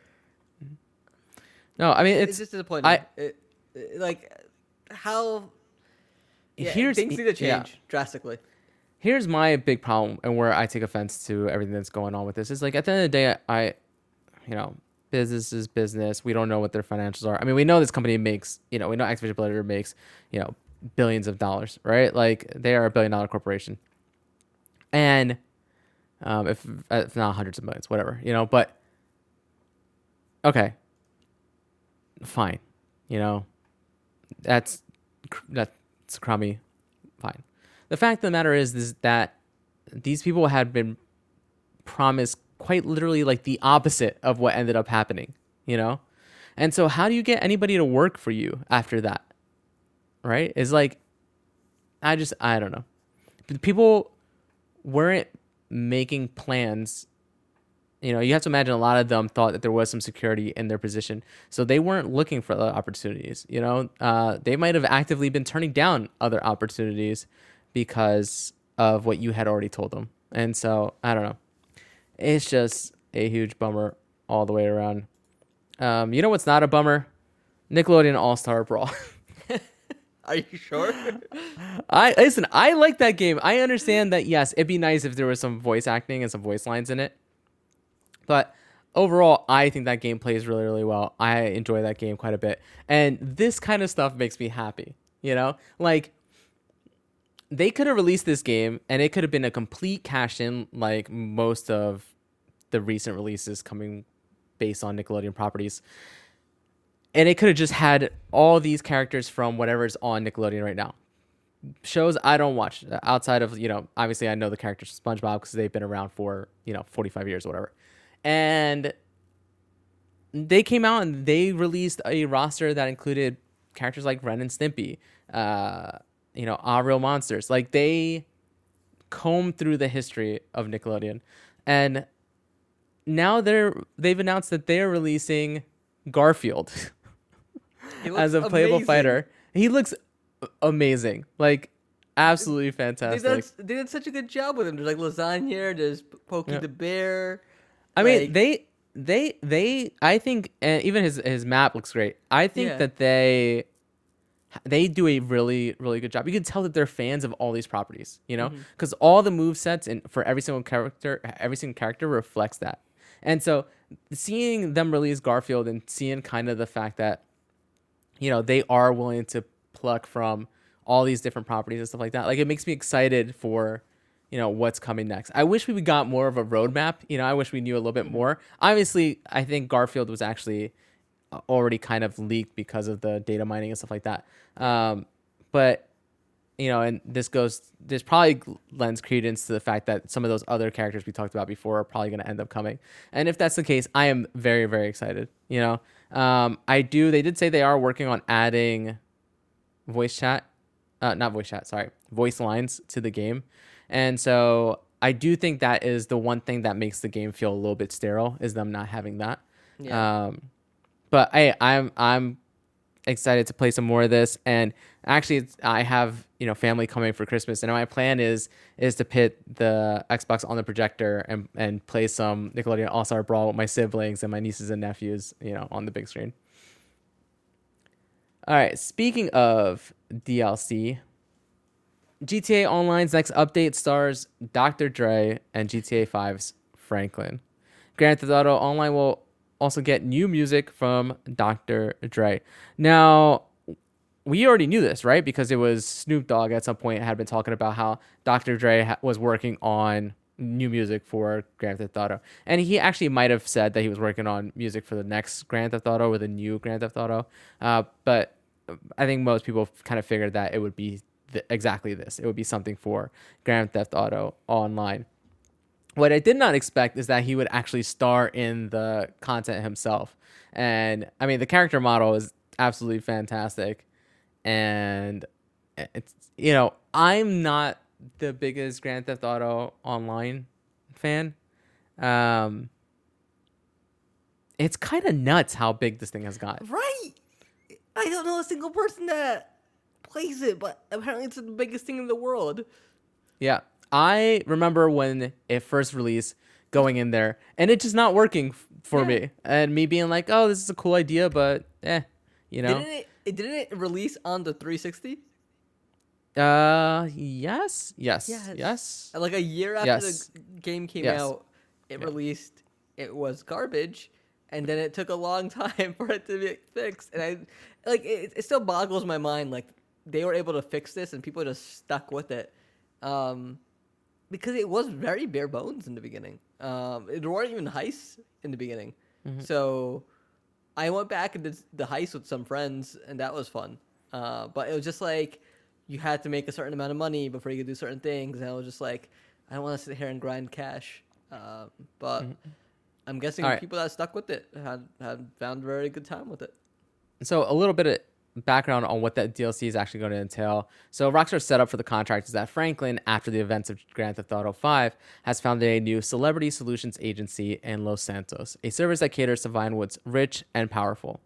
No, I mean, it's, it's just disappointing. I, it, it, like, how yeah, here's, things need to change yeah. drastically. Here's my big problem and where I take offense to everything that's going on with this. Is like, at the end of the day, I, I, you know, business is business. We don't know what their financials are. I mean, we know this company makes, you know, we know Activision Blizzard makes, you know, billions of dollars, right? Like, they are a billion dollar corporation. And um, if, if not hundreds of millions, whatever, you know, but okay. Fine, you know, that's that's crummy. Fine. The fact of the matter is, is that these people had been promised quite literally like the opposite of what ended up happening, you know? And so how do you get anybody to work for you after that, right? It's like, I just, I don't know. People weren't making plans. You know, you have to imagine a lot of them thought that there was some security in their position. So they weren't looking for other opportunities. You know, uh, they might have actively been turning down other opportunities because of what you had already told them. And so, I don't know. It's just a huge bummer all the way around. Um, you know what's not a bummer? Nickelodeon All-Star Brawl. Are you sure? I listen, I like that game. I understand that, yes, it'd be nice if there was some voice acting and some voice lines in it. But overall, I think that game plays really, really well. I enjoy that game quite a bit. And this kind of stuff makes me happy, you know? Like, they could have released this game, and it could have been a complete cash-in, like most of the recent releases coming based on Nickelodeon properties. And it could have just had all these characters from whatever's on Nickelodeon right now. Shows I don't watch, outside of, you know, obviously I know the characters from SpongeBob because they've been around for, you know, forty-five years or whatever. And they came out and they released a roster that included characters like Ren and Stimpy, uh, you know, Ah Real Monsters. Like, they combed through the history of Nickelodeon. And now they're, they've announced that they're releasing Garfield as a playable amazing. fighter. He looks amazing. Like, absolutely fantastic. They did, they did such a good job with him. There's like Lasagna, there's Pokey yeah. the Bear. I mean, like, they, they, they, I think, and even his, his map looks great. I think yeah. that they, they do a really, really good job. You can tell that they're fans of all these properties, you know, because mm-hmm. all the movesets and for every single character, every single character reflects that. And so seeing them release Garfield and seeing kind of the fact that, you know, they are willing to pluck from all these different properties and stuff like that, like, it makes me excited for, you know, what's coming next. I wish we got more of a roadmap. You know, I wish we knew a little bit more. Obviously, I think Garfield was actually already kind of leaked because of the data mining and stuff like that. Um, but, you know, and this goes, this probably lends credence to the fact that some of those other characters we talked about before are probably going to end up coming. And if that's the case, I am very, very excited. You know, um, I do. They did say they are working on adding voice chat, uh, not voice chat, sorry, voice lines to the game. And so I do think that is the one thing that makes the game feel a little bit sterile, is them not having that. Yeah. Um, but hey, I'm I'm excited to play some more of this. And actually, it's, I have you know family coming for Christmas, and my plan is is to pit the Xbox on the projector and and play some Nickelodeon All-Star Brawl with my siblings and my nieces and nephews, you know, on the big screen. All right. Speaking of D L C, G T A Online's next update stars Doctor Dre and G T A five's Franklin. Grand Theft Auto Online will also get new music from Doctor Dre. Now, we already knew this, right? Because it was Snoop Dogg at some point had been talking about how Doctor Dre ha- was working on new music for Grand Theft Auto. And he actually might have said that he was working on music for the next Grand Theft Auto or the new Grand Theft Auto. Uh, but I think most people kind of figured that it would be th- exactly this. It would be something for Grand Theft Auto Online. What I did not expect is that he would actually star in the content himself. And I mean, the character model is absolutely fantastic. And it's, you know, I'm not the biggest Grand Theft Auto Online fan. Um, it's kind of nuts how big this thing has gotten. Right. I don't know a single person that plays it, but apparently it's the biggest thing in the world. Yeah. I remember when it first released, going in there, and it just not working f- for yeah. me. And me being like, oh, this is a cool idea, but eh, you know. Didn't it, it, didn't it release on the three sixty? Uh, yes. Yes. Yes. yes. Like a year after yes. the game came yes. out, it yeah. released. It was garbage. And then it took a long time for it to be fixed. And I, like, it, it still boggles my mind. Like, they were able to fix this and people just stuck with it. Um, because it was very bare bones in the beginning. Um, there weren't even heists in the beginning. Mm-hmm. So I went back and did the heist with some friends, and that was fun. Uh, but it was just like, you had to make a certain amount of money before you could do certain things. And I was just like, I don't want to sit here and grind cash. Uh, but... Mm-hmm. I'm guessing right. people that stuck with it had, had found a very good time with it. So a little bit of background on what that D L C is actually going to entail. So Rockstar's setup for the contract is that Franklin, after the events of Grand Theft Auto five, has founded a new celebrity solutions agency in Los Santos, a service that caters to Vinewood's rich and powerful.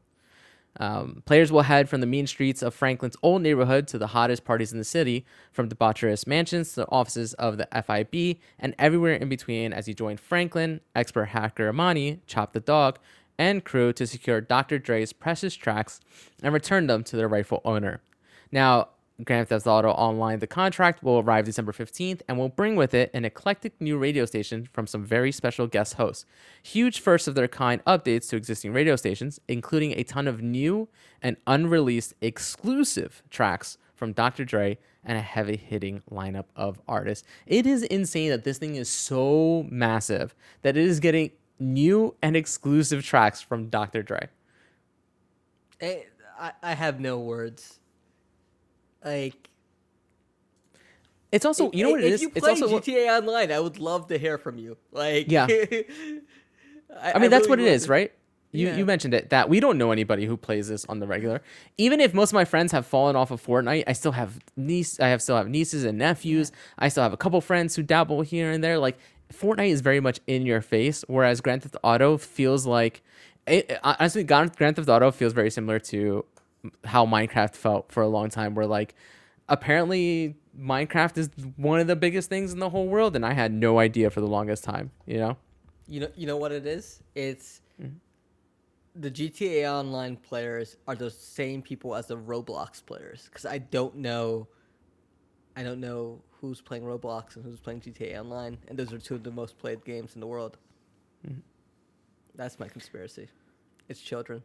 Um, players will head from the mean streets of Franklin's old neighborhood to the hottest parties in the city, from debaucherous mansions to the offices of the F I B, and everywhere in between as you join Franklin, expert hacker Imani, Chop the Dog, and crew to secure Doctor Dre's precious tracks and return them to their rightful owner. Now, Grand Theft Auto Online, the contract, will arrive December fifteenth and will bring with it an eclectic new radio station from some very special guest hosts. Huge first-of-their-kind updates to existing radio stations, including a ton of new and unreleased exclusive tracks from Doctor Dre and a heavy-hitting lineup of artists. It is insane that this thing is so massive that it is getting new and exclusive tracks from Doctor Dre. I, I have no words. Like, it's also, you know what it is? If you play G T A Online, I would love to hear from you. Like, yeah. I, I mean, I that's really what it is, to... right? You yeah. you mentioned it, that we don't know anybody who plays this on the regular. Even if most of my friends have fallen off of Fortnite, I still have niece, I have still have nieces and nephews. Yeah. I still have a couple friends who dabble here and there. Like, Fortnite is very much in your face, whereas Grand Theft Auto feels like, it, honestly, Grand Theft Auto feels very similar to how Minecraft felt for a long time, where like apparently Minecraft is one of the biggest things in the whole world, and I had no idea for the longest time. You know, you know, you know what it is. It's mm-hmm. the G T A Online players are those same people as the Roblox players, because I don't know, I don't know who's playing Roblox and who's playing G T A Online, and those are two of the most played games in the world. Mm-hmm. That's my conspiracy. It's children.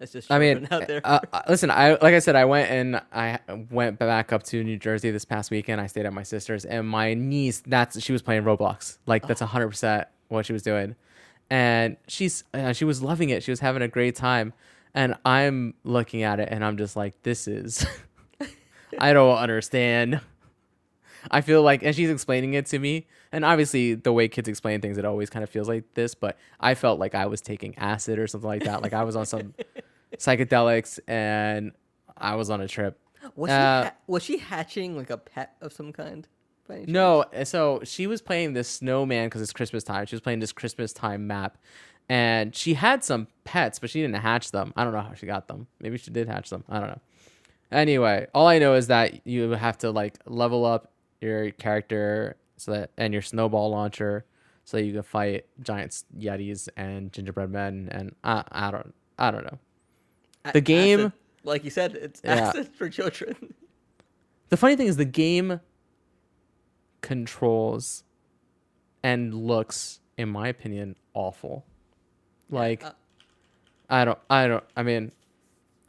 It's just I mean, out there. uh, listen, I like I said, I went and I went back up to New Jersey this past weekend. I stayed at my sister's, and my niece, that's she was playing Roblox. Like, that's one hundred percent what she was doing. And she's uh, she was loving it. She was having a great time. And I'm looking at it, and I'm just like, this is, I don't understand. I feel like, and she's explaining it to me, and obviously the way kids explain things, it always kind of feels like this, but I felt like I was taking acid or something like that. Like, I was on some psychedelics and I was on a trip. Was, uh, she, ha- was she hatching like a pet of some kind? By no, so she was playing this snowman because it's Christmas time. She was playing this Christmas time map, and she had some pets, but she didn't hatch them. I don't know how she got them. Maybe she did hatch them. I don't know. Anyway, all I know is that you have to like level up your character so that and your snowball launcher so that you can fight giant yetis and gingerbread men, and I I don't I don't know. The game, acid, like you said, it's yeah. acid for children. The funny thing is the game controls and looks, in my opinion, awful. Like, uh, I don't, I don't, I mean,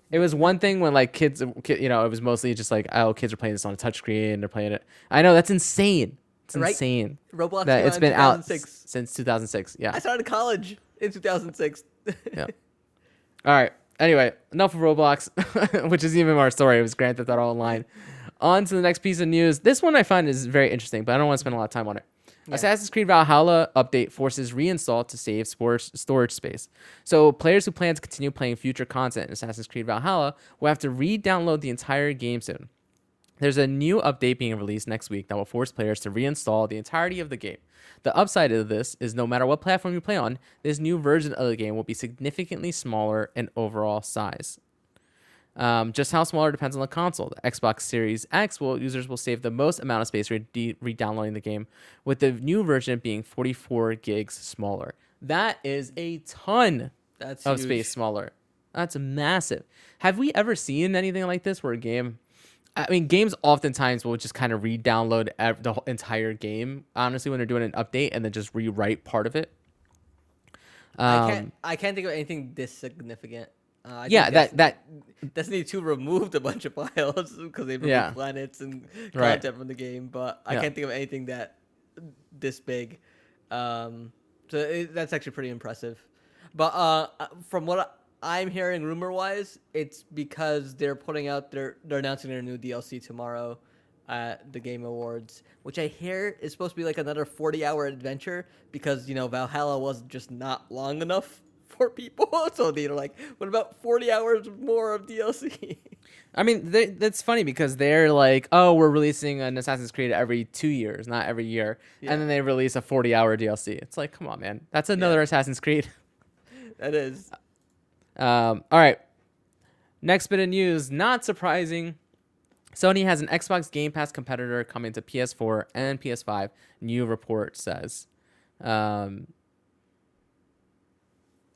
it was one thing when like kids, you know, it was mostly just like, oh, kids are playing this on a touchscreen. They're playing it. I know that's insane. It's right? insane. Roblox. That it's been out s- since two thousand six. Yeah. I started college in two thousand six. yeah. All right. Anyway, enough of Roblox, which is even more story. It was Grand Theft Auto Online. On to the next piece of news. This one I find is very interesting, but I don't want to spend a lot of time on it. Yeah. Assassin's Creed Valhalla update forces reinstall to save storage space. So players who plan to continue playing future content in Assassin's Creed Valhalla will have to re-download the entire game soon. There's a new update being released next week that will force players to reinstall the entirety of the game. The upside of this is no matter what platform you play on, this new version of the game will be significantly smaller in overall size. Um, just how smaller depends on the console. The Xbox Series X will, users will save the most amount of space re- re-downloading the game, with the new version being forty-four gigs smaller. That is a ton That's of huge. Space smaller. That's massive. Have we ever seen anything like this where a game... I mean, games oftentimes will just kind of re-download ev- the entire game, honestly, when they're doing an update and then just rewrite part of it. Um, I can't, I can't think of anything this significant. Uh, yeah, that, that Destiny two removed a bunch of files because they removed yeah. planets and content right. from the game, but I yeah. can't think of anything that this big. Um, so it, that's actually pretty impressive. But uh, from what I'm hearing rumor-wise, it's because they're putting out their they're announcing their new D L C tomorrow at the Game Awards, which I hear is supposed to be like another forty-hour adventure because you know Valhalla was just not long enough. For people, so they're like, what about forty hours more of D L C? I mean, they, that's funny because they're like, oh, we're releasing an Assassin's Creed every two years, not every year. Yeah. And then they release a forty-hour D L C. It's like, come on, man. That's another yeah. Assassin's Creed. That is. Um, all right. Next bit of news, not surprising. Sony has an Xbox Game Pass competitor coming to P S four and P S five, new report says. Um...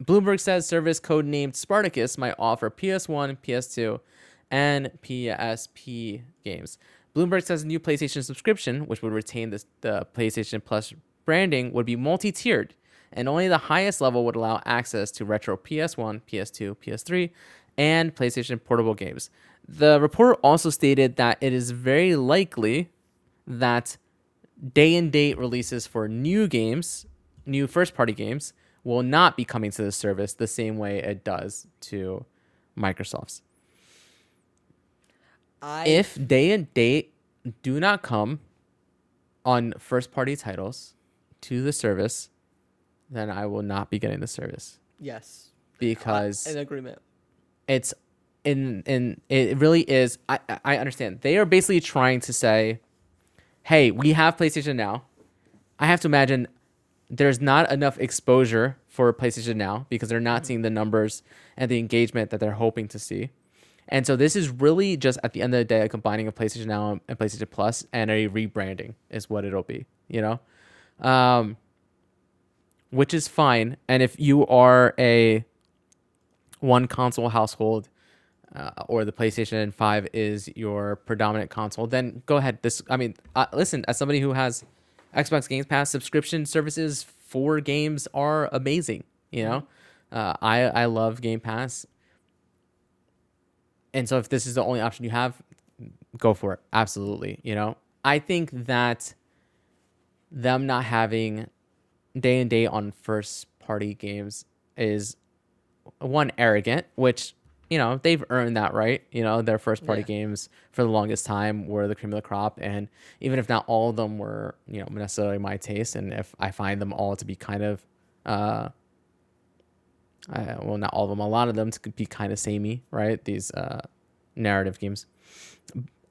Bloomberg says service codenamed Spartacus might offer P S one, P S two, and P S P games. Bloomberg says a new PlayStation subscription, which would retain this, the PlayStation Plus branding, would be multi-tiered, and only the highest level would allow access to retro P S one, P S two, P S three, and PlayStation Portable games. The report also stated that it is very likely that day-and-date releases for new games, new first-party games, will not be coming to the service the same way it does to Microsoft's. I... If day and date do not come on first-party titles to the service, then I will not be getting the service. Yes, because uh, an agreement. It's in in it really is. I I understand they are basically trying to say, "Hey, we have PlayStation Now." I have to imagine. There's not enough exposure for PlayStation Now because they're not seeing the numbers and the engagement that they're hoping to see. And so this is really just, at the end of the day, a combining of PlayStation Now and PlayStation Plus and a rebranding is what it'll be, you know? Um, which is fine. And if you are a one console household uh, or the PlayStation five is your predominant console, then go ahead. This, I mean, uh, listen, as somebody who has... Xbox Game Pass subscription services for games are amazing. You know, uh, I I love Game Pass, and so if this is the only option you have, go for it. Absolutely. You know, I think that them not having day and day on first party games is one arrogant, which you know they've earned that right. You know, their first party yeah. games for the longest time were the cream of the crop, and even if not all of them were, you know, necessarily my taste, and if I find them all to be kind of uh I, well not all of them a lot of them to be kind of samey, right, these uh narrative games,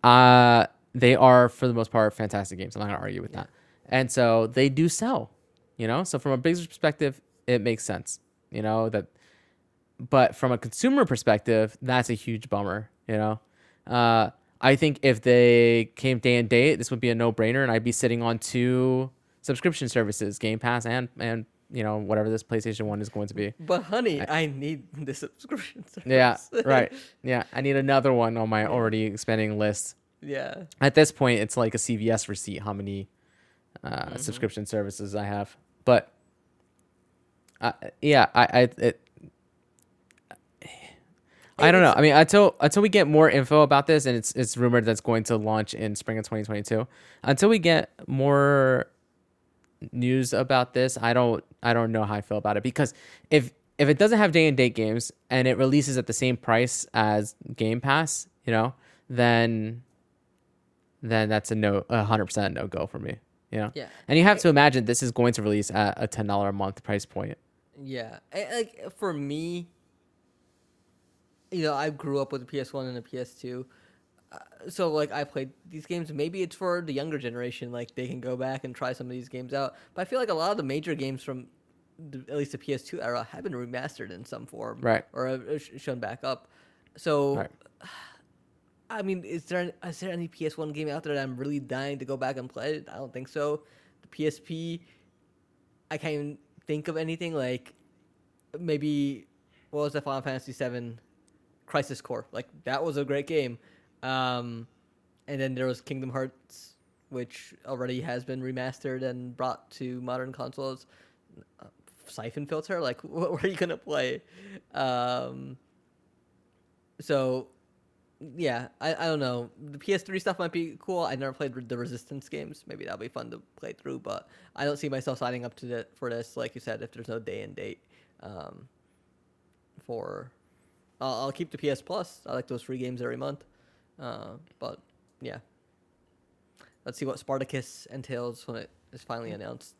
uh they are, for the most part, fantastic games. I'm not going to argue with yeah. that. And so they do sell, you know? So from a business perspective, it makes sense, you know? that. But from a consumer perspective, that's a huge bummer, you know? Uh, I think if they came day and date, this would be a no-brainer, and I'd be sitting on two subscription services, Game Pass and, and you know, whatever this PlayStation one is going to be. But, honey, I, I need the subscription service. Yeah, right. Yeah, I need another one on my already expanding list. Yeah. At this point, it's like a C V S receipt, how many uh, mm-hmm. subscription services I have. But, uh, yeah, I... I it, I don't know. I mean, until until we get more info about this, and it's it's rumored that's going to launch in spring of twenty twenty-two. Until we get more news about this, I don't I don't know how I feel about it, because if if it doesn't have day and date games and it releases at the same price as Game Pass, you know, then then that's a no, a hundred percent no go for me. You know, yeah. And you have to imagine this is going to release at a ten dollar a month price point. Yeah, like for me. You know, I grew up with a P S one and a P S two, uh, so like I played these games. Maybe it's for the younger generation, like they can go back and try some of these games out. But I feel like a lot of the major games from the, at least the P S two era have been remastered in some form, right? Or uh, shown back up. So, right. I mean, is there is there any P S one game out there that I'm really dying to go back and play? I don't think so. The P S P, I can't even think of anything. Like maybe what was the Final Fantasy seven? Crisis Core, like that was a great game, um, and then there was Kingdom Hearts, which already has been remastered and brought to modern consoles. Uh, Siphon Filter, like what were you gonna play? Um, so, yeah, I, I don't know. The P S three stuff might be cool. I never played the Resistance games. Maybe that'll be fun to play through, but I don't see myself signing up to the, for this. Like you said, if there's no day and date, um, for. I'll, I'll keep the P S Plus. I like those free games every month. Uh, but, yeah. Let's see what Spartacus entails when it is finally announced.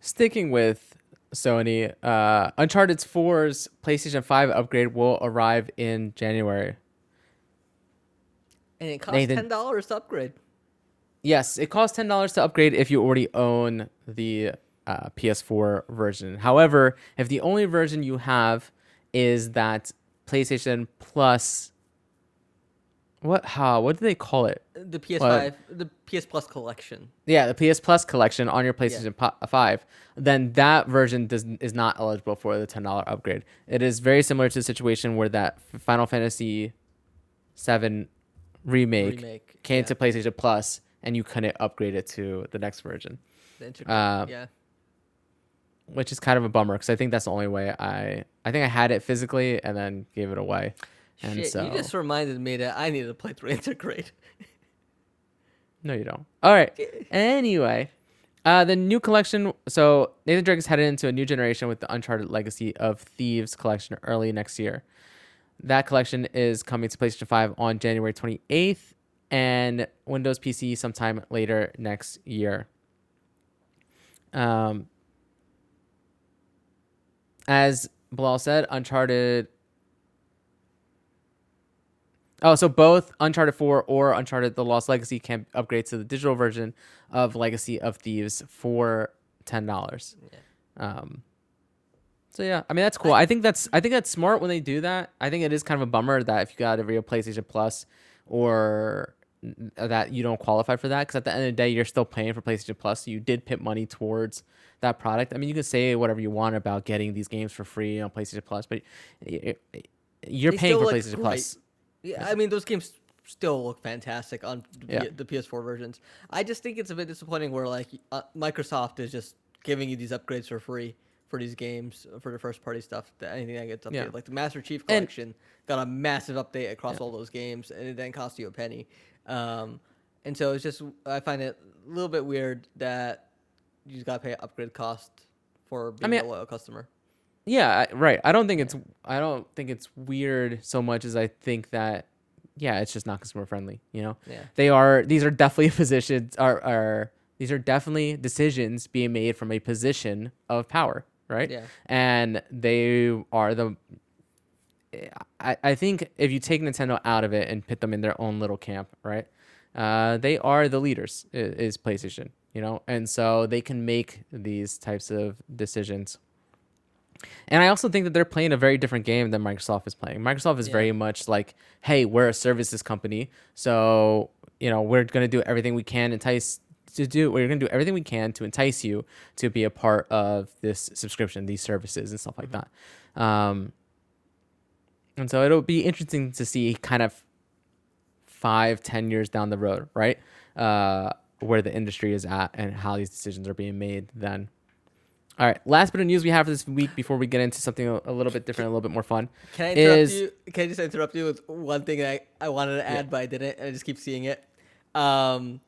Sticking with Sony, uh, Uncharted four's PlayStation five upgrade will arrive in January. And it costs Nathan, ten dollars to upgrade. Yes, it costs ten dollars to upgrade if you already own the uh, P S four version. However, if the only version you have... is that PlayStation Plus? What? How? What do they call it? The P S five, well, the P S Plus collection. Yeah, the P S Plus collection on your PlayStation yeah. five. Then that version does is not eligible for the ten dollar upgrade. It is very similar to the situation where that Final Fantasy seven remake, remake came yeah. to PlayStation Plus, and you couldn't upgrade it to the next version. The inter- uh, yeah. Which is kind of a bummer, because I think that's the only way I... I think I had it physically and then gave it away. And Shit, so, you just reminded me that I need to play through Integrate. No, you don't. All right. Anyway, uh, the new collection... So, Nathan Drake is headed into a new generation with the Uncharted Legacy of Thieves collection early next year. That collection is coming to PlayStation five on January twenty-eighth and Windows P C sometime later next year. Um... As Bilal said, Uncharted... Oh, so both Uncharted four or Uncharted The Lost Legacy can upgrade to the digital version of Legacy of Thieves for ten dollars. Yeah. Um, so, yeah. I mean, that's cool. I think that's I think that's smart when they do that. I think it is kind of a bummer that if you got a real PlayStation Plus or that you don't qualify for that, because at the end of the day, you're still paying for PlayStation Plus. So you did put money towards... that product. I mean, you can say whatever you want about getting these games for free on PlayStation Plus, but you're they paying for PlayStation great. Plus. Yeah, I mean, those games still look fantastic on yeah. the P S four versions. I just think it's a bit disappointing where like uh, Microsoft is just giving you these upgrades for free for these games for the first party stuff. That anything that gets updated, yeah. like the Master Chief Collection, and, got a massive update across yeah. all those games, and it didn't cost you a penny. Um, and so it's just I find it a little bit weird that. You just gotta pay upgrade cost for being I mean, a loyal customer. Yeah, right. I don't think it's I don't think it's weird so much as I think that yeah, it's just not consumer friendly. You know, yeah. they are these are definitely positions are are these are definitely decisions being made from a position of power, right? Yeah, and they are the. I I think if you take Nintendo out of it and put them in their own little camp, right? uh, they are the leaders, is PlayStation, you know? And so they can make these types of decisions. And I also think that they're playing a very different game than Microsoft is playing. Microsoft is yeah. very much like, hey, we're a services company, so, you know, we're going to do everything we can entice to do. We're going to do everything we can to entice you to be a part of this subscription, these services and stuff like mm-hmm. that. Um, and so it'll be interesting to see kind of five, ten years down the road, right? Uh, where the industry is at and how these decisions are being made then. All right, last bit of news we have for this week before we get into something a little bit different, a little bit more fun. Can I interrupt is, you? Can I just interrupt you with one thing that I, I wanted to add, yeah. but I didn't, and I just keep seeing it. Um,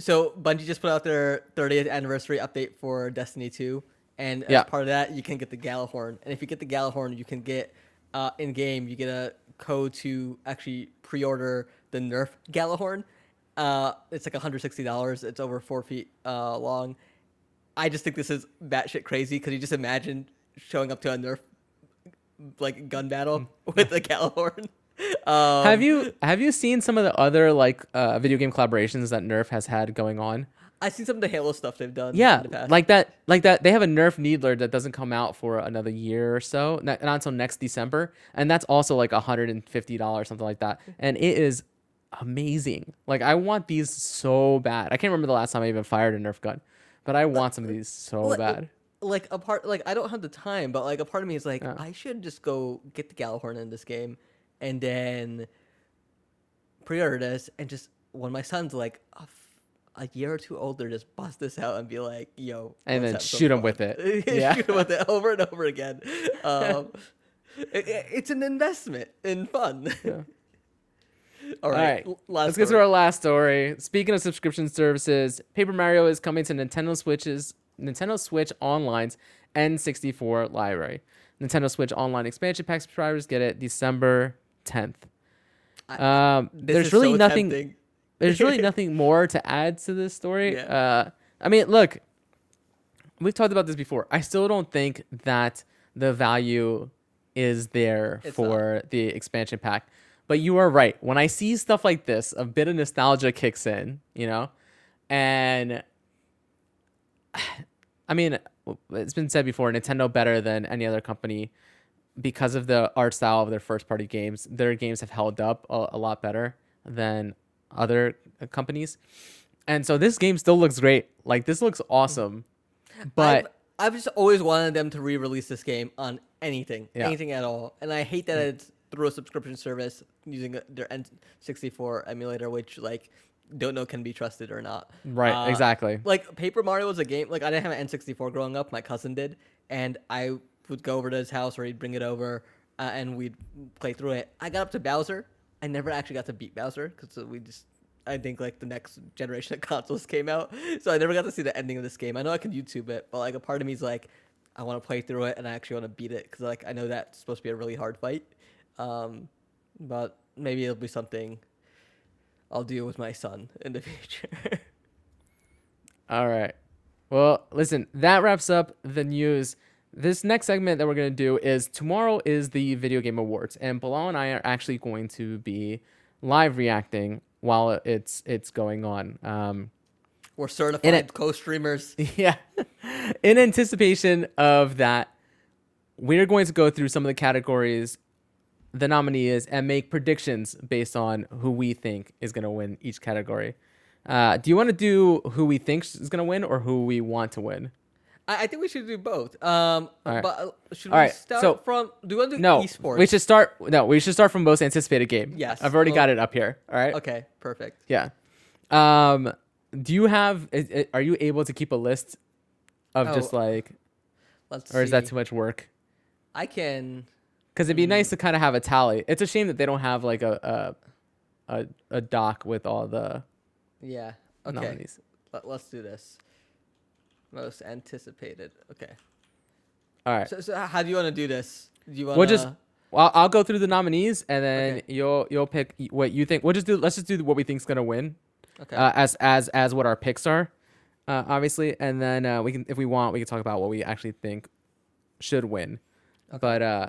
so Bungie just put out their thirtieth anniversary update for Destiny two, and as yeah. part of that, you can get the Galahorn. And if you get the Galahorn, you can get, uh, in-game, you get a code to actually pre-order the Nerf Galahorn. Uh, it's like one hundred sixty dollars. It's over four feet uh, long. I just think this is batshit crazy because you just imagine showing up to a Nerf like gun battle with a Galahorn. Um, have you have you seen some of the other like uh, video game collaborations that Nerf has had going on? I've seen some of the Halo stuff they've done. Yeah, in the past. like that, like that. They have a Nerf Needler that doesn't come out for another year or so, not, not until next December, and that's also like one hundred fifty dollars, something like that, and it is amazing. Like I want these so bad. I can't remember the last time I even fired a Nerf gun. But I want some of these so like, bad. Like a part, like I don't have the time, but like a part of me is like, yeah. I should just go get the Galahorn in this game, and then pre-order this, and just when my son's like a, f- a year or two older, just bust this out and be like, yo, and then shoot him with it, yeah, shoot him with it over and over again. Um, it, it's an investment in fun. Yeah. All right, All right. Let's story. get to our last story. Speaking of subscription services, Paper Mario is coming to Nintendo Switch's Nintendo Switch Online's N sixty-four library. Nintendo Switch Online expansion pack subscribers get it December tenth. I, um, there's really so nothing. There's really nothing more to add to this story. Yeah. Uh, I mean, look, we've talked about this before. I still don't think that the value is there it's for not. the expansion pack. But you are right. When I see stuff like this, a bit of nostalgia kicks in, you know? And, I mean, it's been said before, Nintendo better than any other company because of the art style of their first-party games. Their games have held up a, a lot better than other companies. And so this game still looks great. Like, this looks awesome. But... I've- I've just always wanted them to re-release this game on anything, yeah. anything at all. And I hate that yeah. it's through a subscription service using their N sixty-four emulator, which, like, don't know can be trusted or not. Right, uh, exactly. Like, Paper Mario was a game. Like, I didn't have an N sixty-four growing up. My cousin did. And I would go over to his house or he'd bring it over, uh, and we'd play through it. I got up to Bowser. I never actually got to beat Bowser because we just... I think like the next generation of consoles came out, so I never got to see the ending of this game. I know I could YouTube it, but like a part of me is like, I want to play through it and I actually want to beat it because like I know that's supposed to be a really hard fight. Um, but maybe it'll be something I'll do with my son in the future. All right. Well, listen, that wraps up the news. This next segment that we're gonna do is tomorrow is the Video Game Awards, and Bilal and I are actually going to be live reacting while it's it's going on. Um, We're certified in, co-streamers. Yeah. In anticipation of that, we're going to go through some of the categories the nominee is and make predictions based on who we think is going to win each category. Uh, do you want to do who we think is going to win or who we want to win? I, I think we should do both. Um, right. But should All we right. start so, from... Do you want to do no, esports? We should start, no, we should start from most anticipated game. Yes. I've already well, got it up here. All right? Okay, perfect. Yeah. Um, do you have... Is, are you able to keep a list of oh, just like... Let's Or is see. that too much work? I can... Because it'd be mm. nice to kind of have a tally. It's a shame that they don't have like a a, a, a doc with all the yeah. okay. nominees. Let, let's do this. Most anticipated. Okay. All right. So, so how do you want to do this? Do you want? We'll just. Well, I'll go through the nominees, and then okay. you'll you'll pick what you think. We'll just do. Let's just do what we think's gonna win. Okay. Uh, as as as what our picks are, uh, obviously, and then uh, we can, if we want, we can talk about what we actually think should win. Okay. But uh,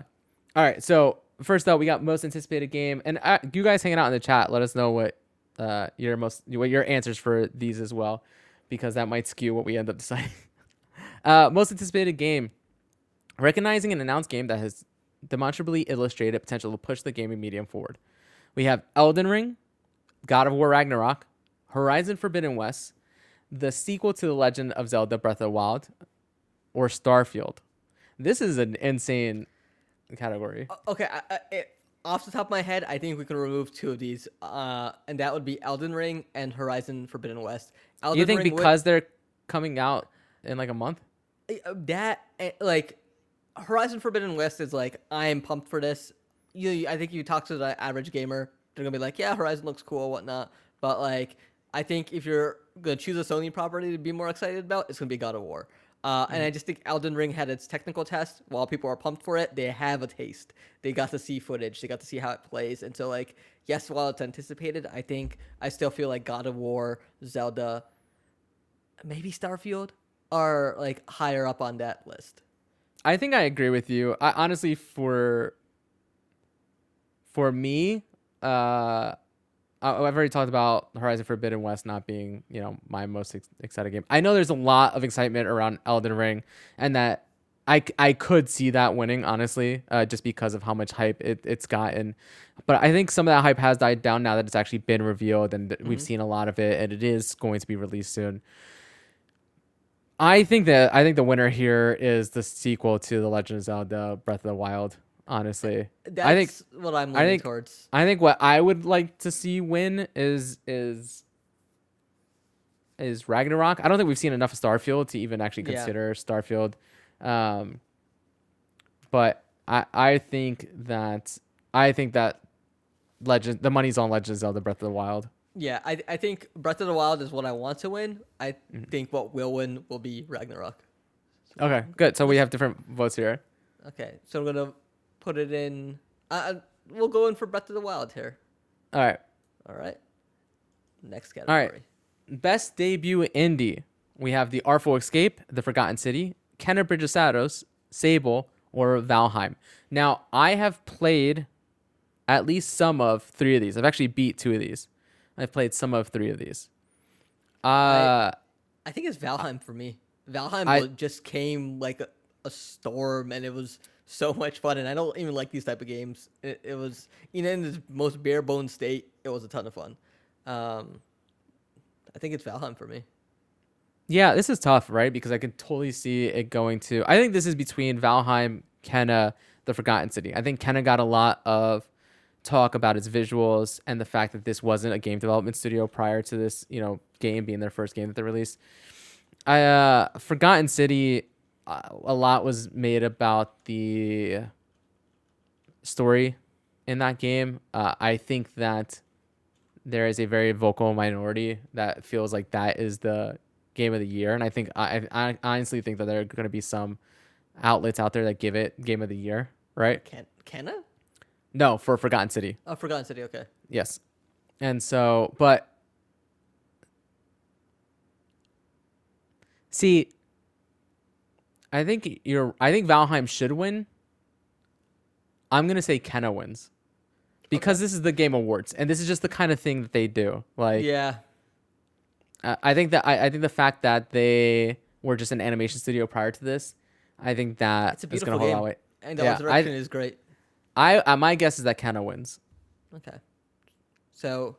all right. So first up, we got most anticipated game, and uh, you guys hanging out in the chat, let us know what uh, your most your answers for these as well, because that might skew what we end up deciding. uh, most anticipated game. Recognizing an announced game that has demonstrably illustrated potential to push the gaming medium forward. We have Elden Ring, God of War Ragnarok, Horizon Forbidden West, the sequel to The Legend of Zelda Breath of the Wild, or Starfield. This is an insane category. Okay, I, I, it, off the top of my head, I think we can remove two of these, uh, and that would be Elden Ring and Horizon Forbidden West. Elden you think Ring because would... they're coming out in like a month? That, like... Horizon Forbidden West is like, I am pumped for this. You, I think you talk to the average gamer, they're going to be like, yeah, Horizon looks cool, whatnot. But like, I think if you're going to choose a Sony property to be more excited about, it's going to be God of War. Uh, mm-hmm. And I just think Elden Ring had its technical test. While people are pumped for it, they have a taste. They got to see footage. They got to see how it plays. And so like, yes, while it's anticipated, I think I still feel like God of War, Zelda, maybe Starfield are like higher up on that list. I think I agree with you. I honestly, for for me, uh, I've already talked about Horizon Forbidden West not being, you know, my most ex- exciting game. I know there's a lot of excitement around Elden Ring, and that I, I could see that winning, honestly, uh, just because of how much hype it, it's gotten. But I think some of that hype has died down now that it's actually been revealed, and mm-hmm. we've seen a lot of it, and it is going to be released soon. I think that I think the winner here is the sequel to The Legend of Zelda: Breath of the Wild. Honestly, that's I think, what I'm leaning I think, towards. I think what I would like to see win is is is Ragnarok. I don't think we've seen enough of Starfield to even actually consider yeah. Starfield. Um, but I I think that I think that Legend the money's on Legend of Zelda: Breath of the Wild. Yeah, I I think Breath of the Wild is what I want to win. I mm-hmm. think what will win will be Ragnarok. So okay, good. So we have different votes here. Okay, so I'm going to put it in... Uh, we'll go in for Breath of the Wild here. All right. All right. Next category. All right. Best debut indie. We have The Artful Escape, The Forgotten City, Kenna Bridge of Shadows, Sable, or Valheim. Now, I have played at least some of three of these. I've actually beat two of these. I've played some of three of these. Uh, I, I think it's Valheim I, for me. Valheim I, just came like a, a storm, and it was so much fun. And I don't even like these type of games. It, it was, you know, in its most bare bones state, it was a ton of fun. Um, I think it's Valheim for me. Yeah, this is tough, right? Because I can totally see it going to. I think this is between Valheim, Kenna, The Forgotten City. I think Kenna got a lot of talk about its visuals and the fact that this wasn't a game development studio prior to this, you know, game being their first game that they released. I uh, Forgotten City, uh, a lot was made about the story in that game. Uh, I think that there is a very vocal minority that feels like that is the game of the year, and I think I, I honestly think that there are going to be some outlets out there that give it game of the year, right? Can Kenna? No, for Forgotten City. Oh, Forgotten City, okay. Yes. And so, but... See, I think you're... I think Valheim should win. I'm going to say Kenna wins. Because okay. This is the Game Awards, and this is just the kind of thing that they do. Like, yeah. I, I think that... I, I think the fact that they were just an animation studio prior to this, I think that it's a beautiful game. Hold out. And the yeah, resurrection I, is great. I uh, my guess is that Kenna wins. Okay. So,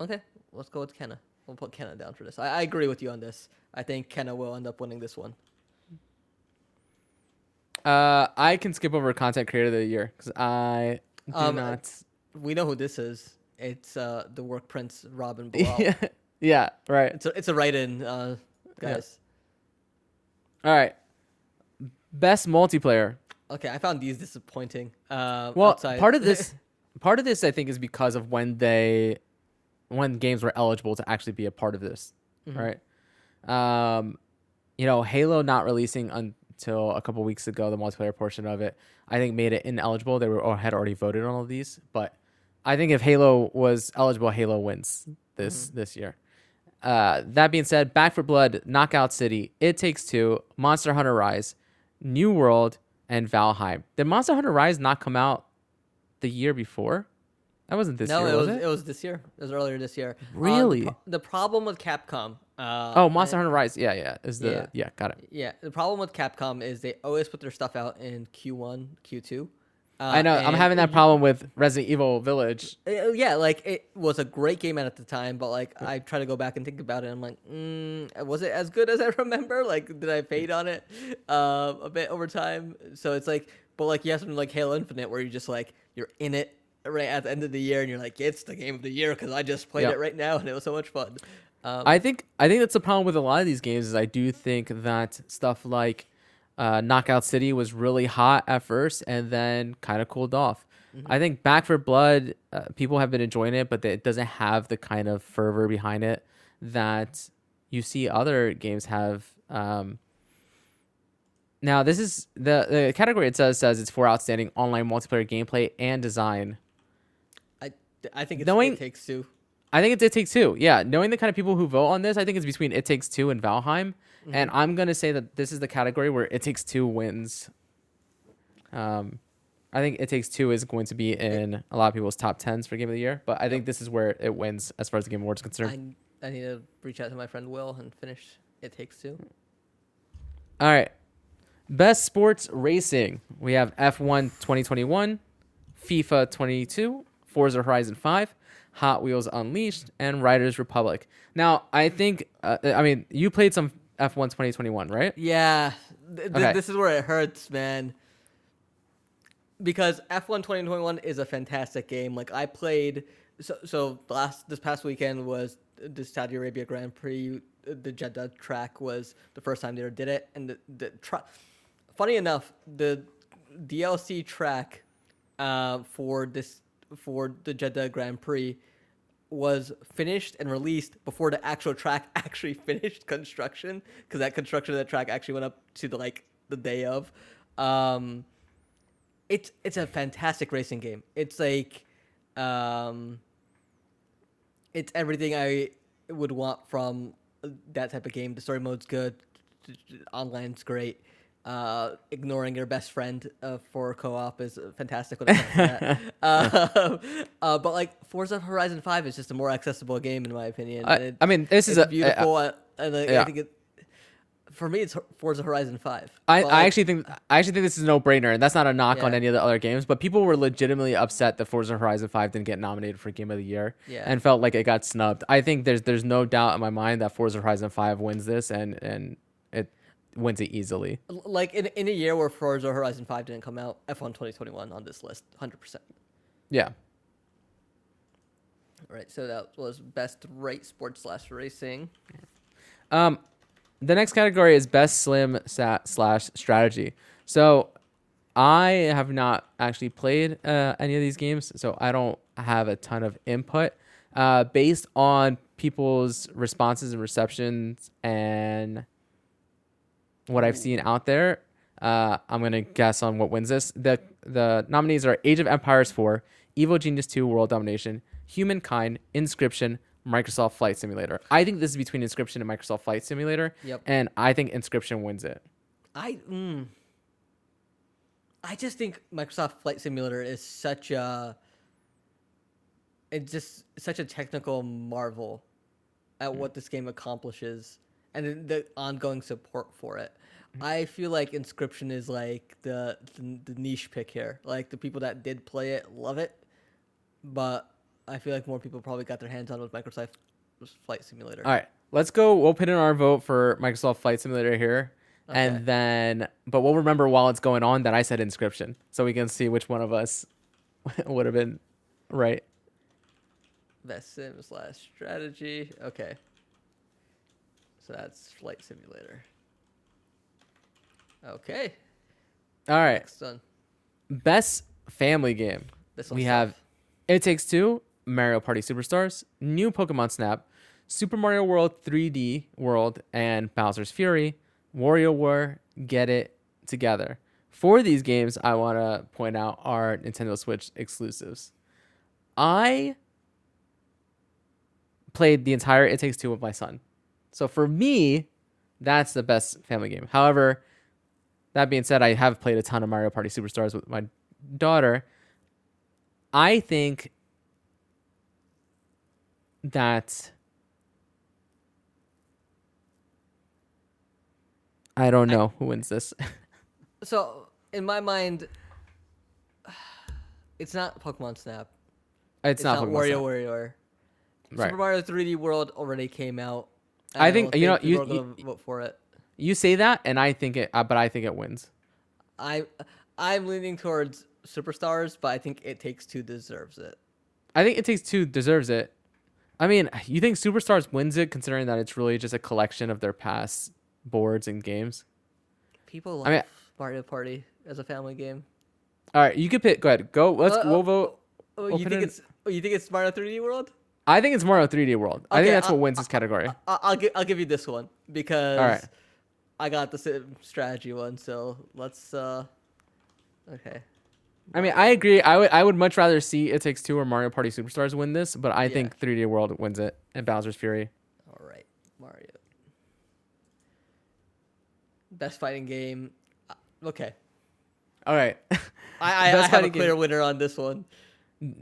okay, let's go with Kenna. We'll put Kenna down for this. I, I agree with you on this. I think Kenna will end up winning this one. Uh, I can skip over Content Creator of the Year because I do um, not. We know who this is. It's uh, the Work Prince, Rob and Bilal. yeah, yeah, right. It's a, it's a write-in, uh, guys. Yeah. All right. Best multiplayer. Okay, I found these disappointing. Uh, well, outside. part of this, part of this, I think, is because of when they, when games were eligible to actually be a part of this, mm-hmm. right? Um, you know, Halo not releasing until a couple weeks ago, the multiplayer portion of it, I think, made it ineligible. They were or had already voted on all of these, but I think if Halo was eligible, Halo wins this mm-hmm. this year. Uh, that being said, Back four Blood, Knockout City, It Takes Two, Monster Hunter Rise, New World. And Valheim. Did Monster Hunter Rise not come out the year before? That wasn't this no, year, it was, was it? No, it was this year. It was earlier this year. Really? Um, the, the problem with Capcom... Uh, oh, Monster Hunter Rise. Yeah, yeah. Is the yeah. yeah, got it. Yeah, the problem with Capcom is they always put their stuff out in Q one, Q two. Uh, I know. I'm having that problem with Resident Evil Village. Yeah, like, it was a great game at the time, but, like, I try to go back and think about it, and I'm like, mm, was it as good as I remember? Like, did I fade on it uh, a bit over time? So it's like... But, like, you have something like Halo Infinite where you're just, like, you're in it right at the end of the year, and you're like, it's the game of the year because I just played yep. it right now, and it was so much fun. Um, I think I think that's the problem with a lot of these games is I do think that stuff like uh, Knockout City was really hot at first and then kind of cooled off. Mm-hmm. I think Back four Blood, uh, people have been enjoying it, but it doesn't have the kind of fervor behind it that you see other games have. Um, now, this is the, the category it says says it's for outstanding online multiplayer gameplay and design. I think it's knowing, It Takes Two. I think it's It Takes Two. Yeah, knowing the kind of people who vote on this, I think it's between It Takes Two and Valheim. Mm-hmm. And I'm going to say that this is the category where It Takes Two wins. Um, I think It Takes Two is going to be in a lot of people's top tens for Game of the Year. But I yep. think this is where it wins as far as the Game Awards is concerned. I, I need to reach out to my friend Will and finish It Takes Two. All right. Best Sports Racing. We have F one twenty twenty-one, FIFA twenty-two, Forza Horizon five, Hot Wheels Unleashed, and Riders Republic. Now, I think, uh, I mean, you played some F one twenty twenty-one, right? Yeah. Th- okay. This is where it hurts, man. Because F one twenty twenty-one is a fantastic game. Like, I played, so, so last this past weekend was the Saudi Arabia Grand Prix. The Jeddah track was the first time they ever did it. And the, the tra- funny enough, the D L C track uh, for this... for the Jeddah Grand Prix was finished and released before the actual track actually finished construction, because that construction of that track actually went up to the, like, the day of. Um, it's it's a fantastic racing game. It's like um, it's everything I would want from that type of game. The story mode's good, online's great. Uh, ignoring your best friend uh, for co-op is fantastic. When it comes to that. uh, uh, but like Forza Horizon five is just a more accessible game in my opinion. I, it, I mean, this it's is beautiful, a, a, and like, yeah. I think it, for me, it's Forza Horizon five. I, but, I actually think I actually think this is a no-brainer, and that's not a knock yeah. on any of the other games. But people were legitimately upset that Forza Horizon five didn't get nominated for Game of the Year, yeah. and felt like it got snubbed. I think there's there's no doubt in my mind that Forza Horizon five wins this, and and it. wins it easily. Like in, in a year where Forza Horizon five didn't come out, F one twenty twenty-one on this list, one hundred percent. Yeah. All right, so that was best right sports slash racing. Um, the next category is best slim sat slash strategy. So I have not actually played uh, any of these games, so I don't have a ton of input. Uh, based on people's responses and receptions and what I've seen out there, uh, I'm going to guess on what wins this. The the nominees are Age of Empires four, Evil Genius two World Domination, Humankind, Inscription, Microsoft Flight Simulator. I think this is between Inscription and Microsoft Flight Simulator, yep. and I think Inscription wins it. I mm, I just think Microsoft Flight Simulator is such a it's just such a technical marvel at mm. what this game accomplishes. And the ongoing support for it. Mm-hmm. I feel like Inscription is like the, the the niche pick here. Like the people that did play it love it, but I feel like more people probably got their hands on with Microsoft Flight Simulator. All right, let's go. We'll put in our vote for Microsoft Flight Simulator here, okay. and then but we'll remember while it's going on that I said Inscription, so we can see which one of us would have been right. Best sim slash strategy. Okay. So that's Flight Simulator. Okay. All right. Next one. Best family game. This one we have tough. It Takes Two, Mario Party Superstars, New Pokemon Snap, Super Mario World three D World, and Bowser's Fury, WarioWare, Get It Together. Four of these games I want to point out are Nintendo Switch exclusives. I played the entire It Takes Two with my son. So for me, that's the best family game. However, that being said, I have played a ton of Mario Party Superstars with my daughter. I think that I don't know I, who wins this. So in my mind, it's not Pokemon Snap. It's, it's not, not Pokemon Wario Snap. WarioWare. Right. Super Mario three D World already came out. I, I think you know you, you vote for it. You say that, and I think it, uh, but I think it wins. I I'm leaning towards Superstars, but I think It Takes Two deserves it. I think It Takes Two deserves it. I mean, you think Superstars wins it, considering that it's really just a collection of their past boards and games? People love I mean, Mario Party as a family game. All right, you could pick. Go ahead. Go. Let's. Uh, we'll vote. Uh, you think it. it's? You think it's Mario three D World? I think it's Mario three D World. Okay, I think that's I'll, what wins this category. I'll, I'll give I'll give you this one because All right. I got the same strategy one. So let's. Uh, okay. I mean, I agree. I would I would much rather see It Takes Two or Mario Party Superstars win this, but I yeah. think three D World wins it and Bowser's Fury. All right, Mario. Best fighting game. Okay. All right. I, I, I have a clear game. winner on this one.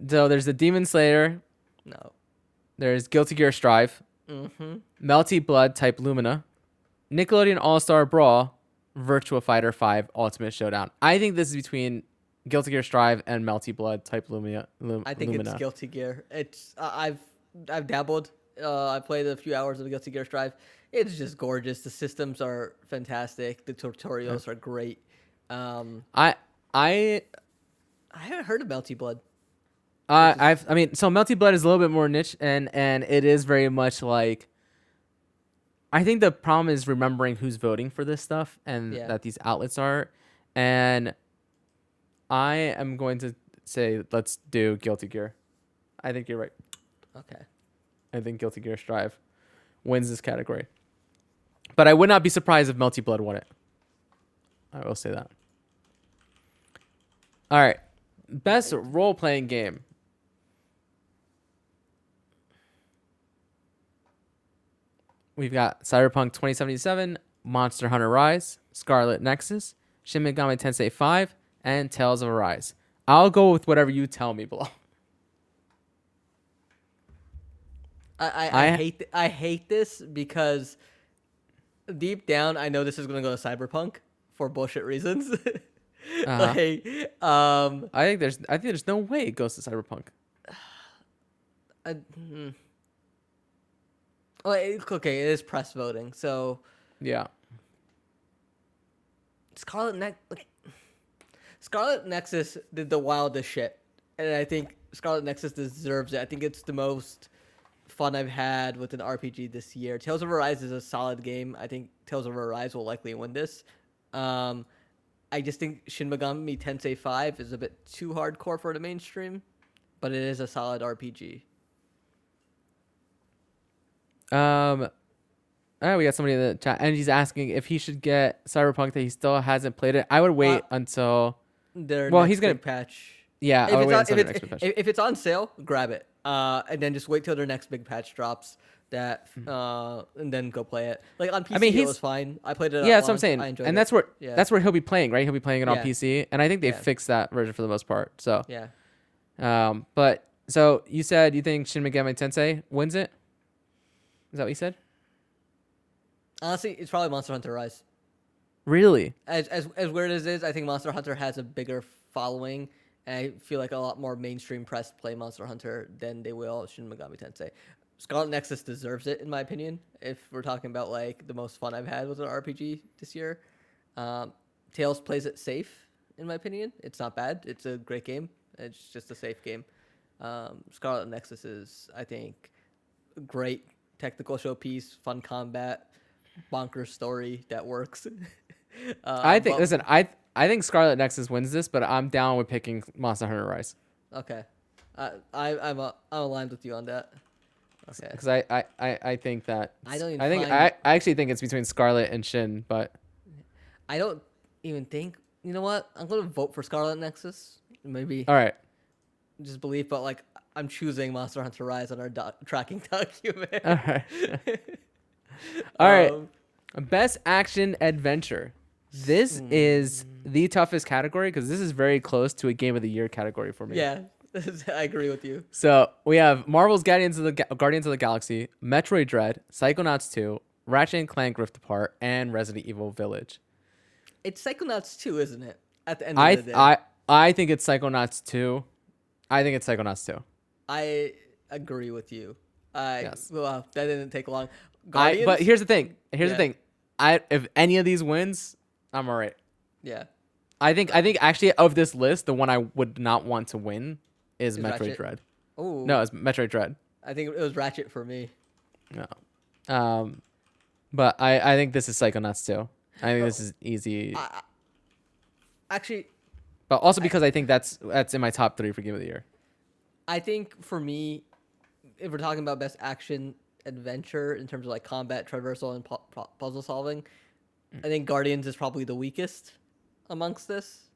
So there's the Demon Slayer. No. There's Guilty Gear Strive. Mm-hmm. Melty Blood Type Lumina. Nickelodeon All-Star Brawl. Virtua Fighter five Ultimate Showdown. I think this is between Guilty Gear Strive and Melty Blood Type Lumina. Lum- I think Lumina. It's Guilty Gear. It's uh, I've I've dabbled. Uh, I played a few hours of Guilty Gear Strive. It's just gorgeous. The systems are fantastic. The tutorials yeah. are great. Um, I I I haven't heard of Melty Blood. Uh, I've I mean so Melty Blood is a little bit more niche and and it is very much like. I think the problem is remembering who's voting for this stuff and yeah. that these outlets are, and. I am going to say let's do Guilty Gear. I think you're right. Okay. I think Guilty Gear Strive wins this category. But I would not be surprised if Melty Blood won it. I will say that. All right. Best role-playing game. We've got Cyberpunk twenty seventy-seven, Monster Hunter Rise, Scarlet Nexus, Shin Megami Tensei five, and Tales of Arise. I'll go with whatever you tell me, Bilal. I, I, I hate th- I hate this because deep down I know this is going to go to Cyberpunk for bullshit reasons. uh-huh. Like, um, I think there's I think there's no way it goes to Cyberpunk. I, hmm. well, okay, it is press voting, so yeah. Scarlet Nexus. Like, Scarlet Nexus did the wildest shit, and I think Scarlet Nexus deserves it. I think it's the most fun I've had with an R P G this year. Tales of Arise is a solid game. I think Tales of Arise will likely win this. Um, I just think Shin Megami Tensei five is a bit too hardcore for the mainstream, but it is a solid R P G. Um... All right, we got somebody in the chat, and he's asking if he should get Cyberpunk that he still hasn't played it. I would wait uh, until... Their well, next he's gonna, big patch. Yeah, if I would wait on, until if their it's, next big patch. If it's on sale, grab it, uh, and then just wait till their next big patch drops, that, mm-hmm. uh, and then go play it. Like, on P C, I mean, it was fine. I played it on Yeah, that's long. what I'm saying. I enjoyed and it. that's where yeah. that's where he'll be playing, right? He'll be playing it on yeah. P C, and I think they yeah. fixed that version for the most part. So yeah. Um, but, so, you said you think Shin Megami Tensei wins it? Is that what you said? Honestly, it's probably Monster Hunter Rise. Really? As as as weird as it is, I think Monster Hunter has a bigger following, and I feel like a lot more mainstream press play Monster Hunter than they will Shin Megami Tensei. Scarlet Nexus deserves it, in my opinion, if we're talking about like the most fun I've had with an R P G this year. Um, Tales plays it safe, in my opinion. It's not bad. It's a great game. It's just a safe game. Um, Scarlet Nexus is, I think, great technical showpiece, fun combat. Bonkers story that works. uh, I think. But, listen, I I think Scarlet Nexus wins this, but I'm down with picking Monster Hunter Rise. Okay, uh, I I'm a, I'm aligned with you on that. Okay, because I, I, I, I think that I don't. Even I think I, I actually think it's between Scarlet and Shin, but I don't even think. You know what? I'm gonna vote for Scarlet Nexus. Maybe. All right. Just believe, but like I'm choosing Monster Hunter Rise on our doc- tracking document. All right. All right, um, best action adventure. This is the toughest category because this is very close to a game of the year category for me. Yeah, I agree with you. So we have Marvel's Guardians of the Ga- Guardians of the Galaxy, Metroid Dread, Psychonauts two, Ratchet and Clank Rift Apart, and Resident Evil Village. It's Psychonauts two, isn't it? At the end of I, the day. I I think it's Psychonauts two. I think it's Psychonauts two. I agree with you. I, yes. Well, that didn't take long. Guardians? I, but here's the thing. Here's yeah. the thing. I if any of these wins, I'm all right. Yeah. I think I think actually of this list, the one I would not want to win is, is Metroid Ratchet. Dread. Oh. No, it's Metroid Dread. I think it was Ratchet for me. No. Um, but I, I think this is Psychonauts two. I think oh. this is easy. I, actually. But also because I, I think that's that's in my top three for Game of the Year. I think for me, if we're talking about best action adventure in terms of like combat, traversal, and pu- pu- puzzle solving, mm. I think Guardians is probably the weakest amongst this,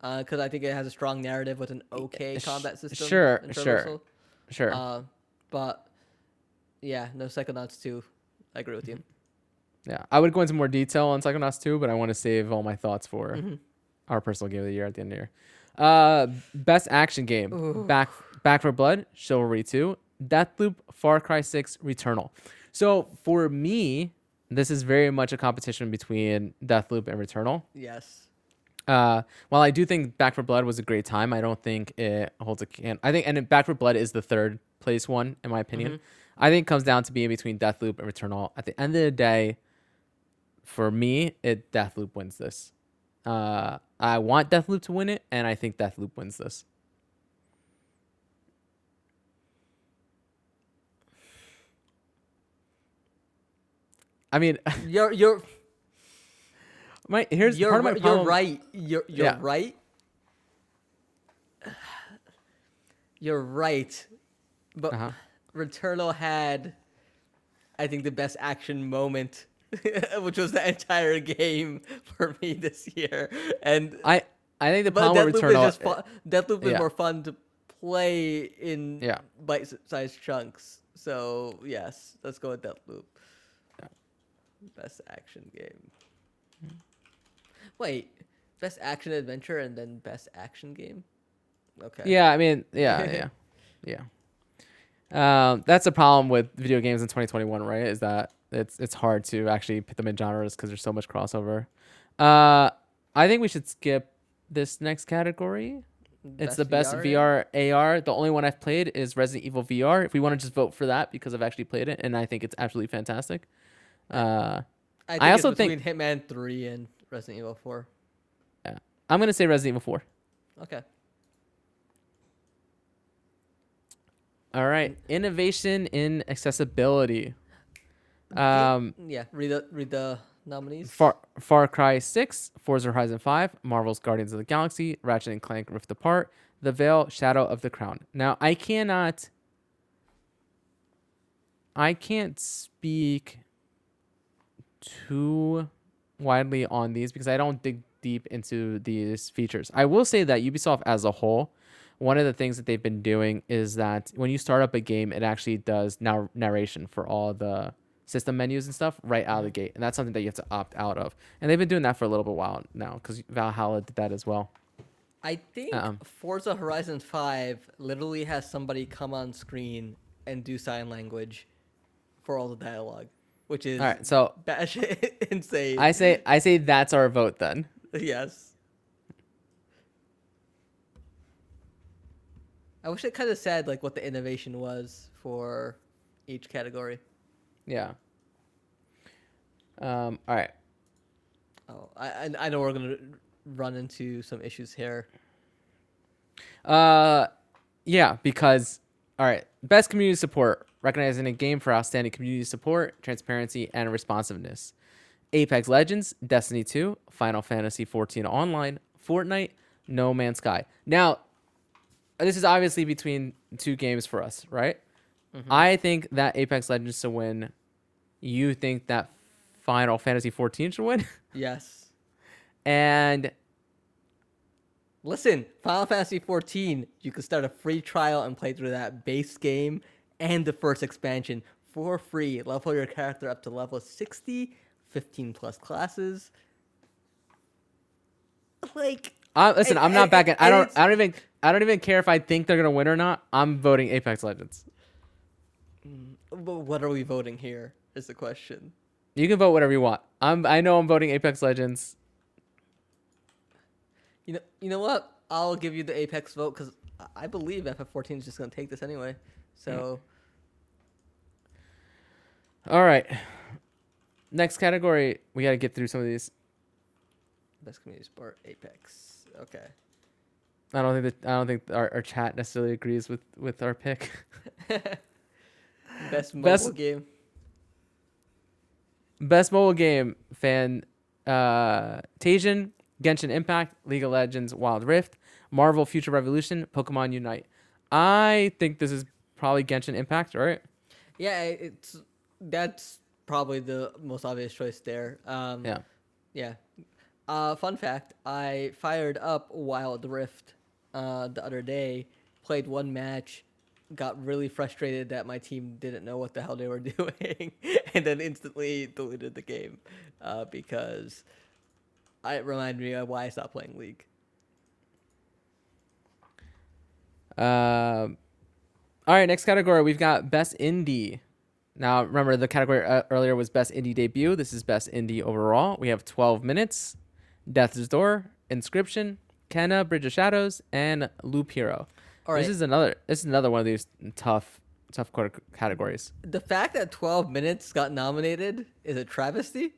because uh, I think it has a strong narrative with an okay combat system. Sure, sure, sure. Uh, but yeah, no, Psychonauts two. I agree with you. Yeah, I would go into more detail on Psychonauts two, but I want to save all my thoughts for mm-hmm. our personal Game of the Year at the end of the year. Uh, best action game: Ooh. Back Back four Blood, Chivalry two, Deathloop, Far Cry six, Returnal. So for me, this is very much a competition between Deathloop and Returnal. Yes. Uh, while I do think Back four Blood was a great time, I don't think it holds a can. I think and Back four Blood is the third place one in my opinion. Mm-hmm. I think it comes down to being between Deathloop and Returnal. At the end of the day, for me, it Deathloop wins this. Uh, I want Deathloop to win it, and I think Deathloop wins this. I mean, you're you're my here's you're, part of my problem. You're right. You're you're yeah. right. You're right, but uh-huh. Returnal had, I think, the best action moment, which was the entire game for me this year. And I, I think the problem with Returnal is fu- Deathloop yeah. is more fun to play in yeah. bite-sized chunks. So yes, let's go with Deathloop. Best action game. Wait, best action adventure and then best action game? Okay. Yeah, I mean, yeah, yeah, yeah. Um, that's a problem with video games in twenty twenty-one, right? Is that it's it's hard to actually put them in genres because there's so much crossover. Uh, I think we should skip this next category. Best it's the best V R, V R A R. The only one I've played is Resident Evil V R. If we want to just vote for that because I've actually played it and I think it's absolutely fantastic. Uh, I, think I also it's between think Hitman three and Resident Evil four. Yeah, I'm gonna say Resident Evil four. Okay. All right, innovation in accessibility. Um, yeah, read the read the nominees. Far Far Cry six, Forza Horizon five, Marvel's Guardians of the Galaxy, Ratchet and Clank Rift Apart, The Veil, Shadow of the Crown. Now I cannot. I can't speak too widely on these because I don't dig deep into these features. I will say that Ubisoft as a whole, one of the things that they've been doing is that when you start up a game, it actually does now narration for all the system menus and stuff right out of the gate. And that's something that you have to opt out of. And they've been doing that for a little bit while now because Valhalla did that as well. I think um, Forza Horizon five literally has somebody come on screen and do sign language for all the dialogue. Which is all right, so bash insane. I say I say that's our vote then. Yes. I wish it kind of said like what the innovation was for each category. Yeah. Um. All right. Oh, I I know we're gonna run into some issues here. Uh, yeah, because all right, best community support. Recognizing a game for outstanding community support, transparency, and responsiveness. Apex Legends, Destiny two, Final Fantasy fourteen Online, Fortnite, No Man's Sky. Now, this is obviously between two games for us, right? Mm-hmm. I think that Apex Legends should win. You think that Final Fantasy fourteen should win? Yes. And listen, Final Fantasy fourteen, you can start a free trial and play through that base game and the first expansion for free. Level your character up to level sixty, fifteen plus classes. Like, uh, listen, and, I'm not backing. I don't. I don't even. I don't even care if I think they're gonna win or not. I'm voting Apex Legends. What are we voting here is the question. You can vote whatever you want. I'm. I know I'm voting Apex Legends. You know. You know what? I'll give you the Apex vote because I believe F F fourteen is just gonna take this anyway. So. Mm. All right. Next category. We gotta get through some of these. Best community sport. Apex. Okay. I don't think that I don't think our, our chat necessarily agrees with, with our pick. Best mobile best, game. Best mobile game fan uh Tajin, Genshin Impact, League of Legends, Wild Rift, Marvel Future Revolution, Pokemon Unite. I think this is probably Genshin Impact, right? Yeah, it's that's probably the most obvious choice there. Um, yeah. Yeah. Uh, fun fact, I fired up Wild Rift Uh, the other day, played one match, got really frustrated that my team didn't know what the hell they were doing, and then instantly deleted the game uh, because it reminded me of why I stopped playing League. Uh, all right, next category, we've got Best Indie. Now, remember, the category uh, earlier was Best Indie Debut. This is Best Indie Overall. We have twelve minutes, Death's Door, Inscription, Kenna, Bridge of Shadows, and Loop Hero. All right. This is another this is another one of these tough tough categories. The fact that twelve minutes got nominated is a travesty.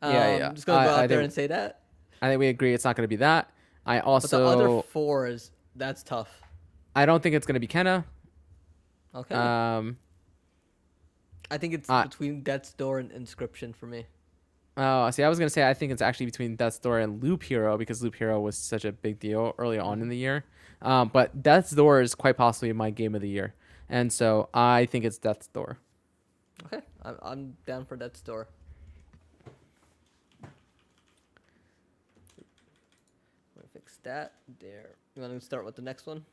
Um, yeah, yeah. I'm just going to go out I there think, and say that. I think we agree it's not going to be that. I also... But the other four is... That's tough. I don't think it's going to be Kenna. Okay. Um, I think it's uh, between Death's Door and Inscription for me. Oh, see, I was going to say I think it's actually between Death's Door and Loop Hero because Loop Hero was such a big deal early on in the year. Um, but Death's Door is quite possibly my game of the year. And so I think it's Death's Door. Okay. I'm, I'm down for Death's Door. Let me fix that there. You want to start with the next one?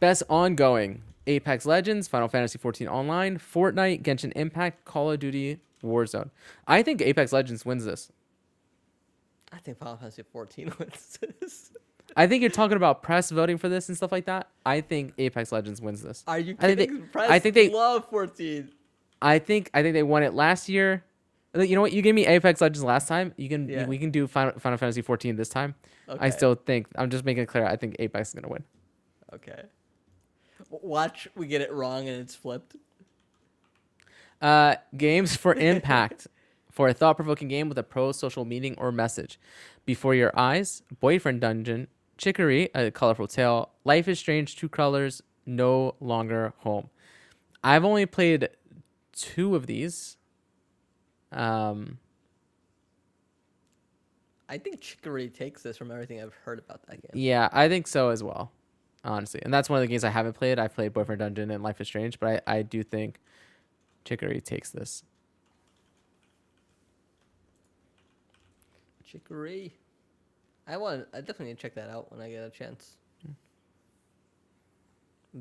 Best Ongoing. Apex Legends, Final Fantasy fourteen Online, Fortnite, Genshin Impact, Call of Duty, Warzone. I think Apex Legends wins this. I think Final Fantasy fourteen wins this. I think you're talking about press voting for this and stuff like that. I think Apex Legends wins this. Are you kidding? I think they, press I think they love fourteen. I think I think they won it last year. You know what? You gave me Apex Legends last time. You can yeah. we can do Final, Final Fantasy fourteen this time. Okay. I still think I'm just making it clear. I think Apex is gonna win. Okay. Watch, we get it wrong and it's flipped. Uh, games for impact. For a thought-provoking game with a pro-social meaning or message. Before Your Eyes, Boyfriend Dungeon, Chicory, A Colorful Tale, Life is Strange, Two Colors, No Longer Home. I've only played two of these. Um, I think Chicory takes this from everything I've heard about that game. Yeah, I think so as well, honestly. And that's one of the games I haven't played. I've played Boyfriend Dungeon and Life is Strange, but I, I do think Chicory takes this. Chicory. I want. I definitely need to check that out when I get a chance. Yeah.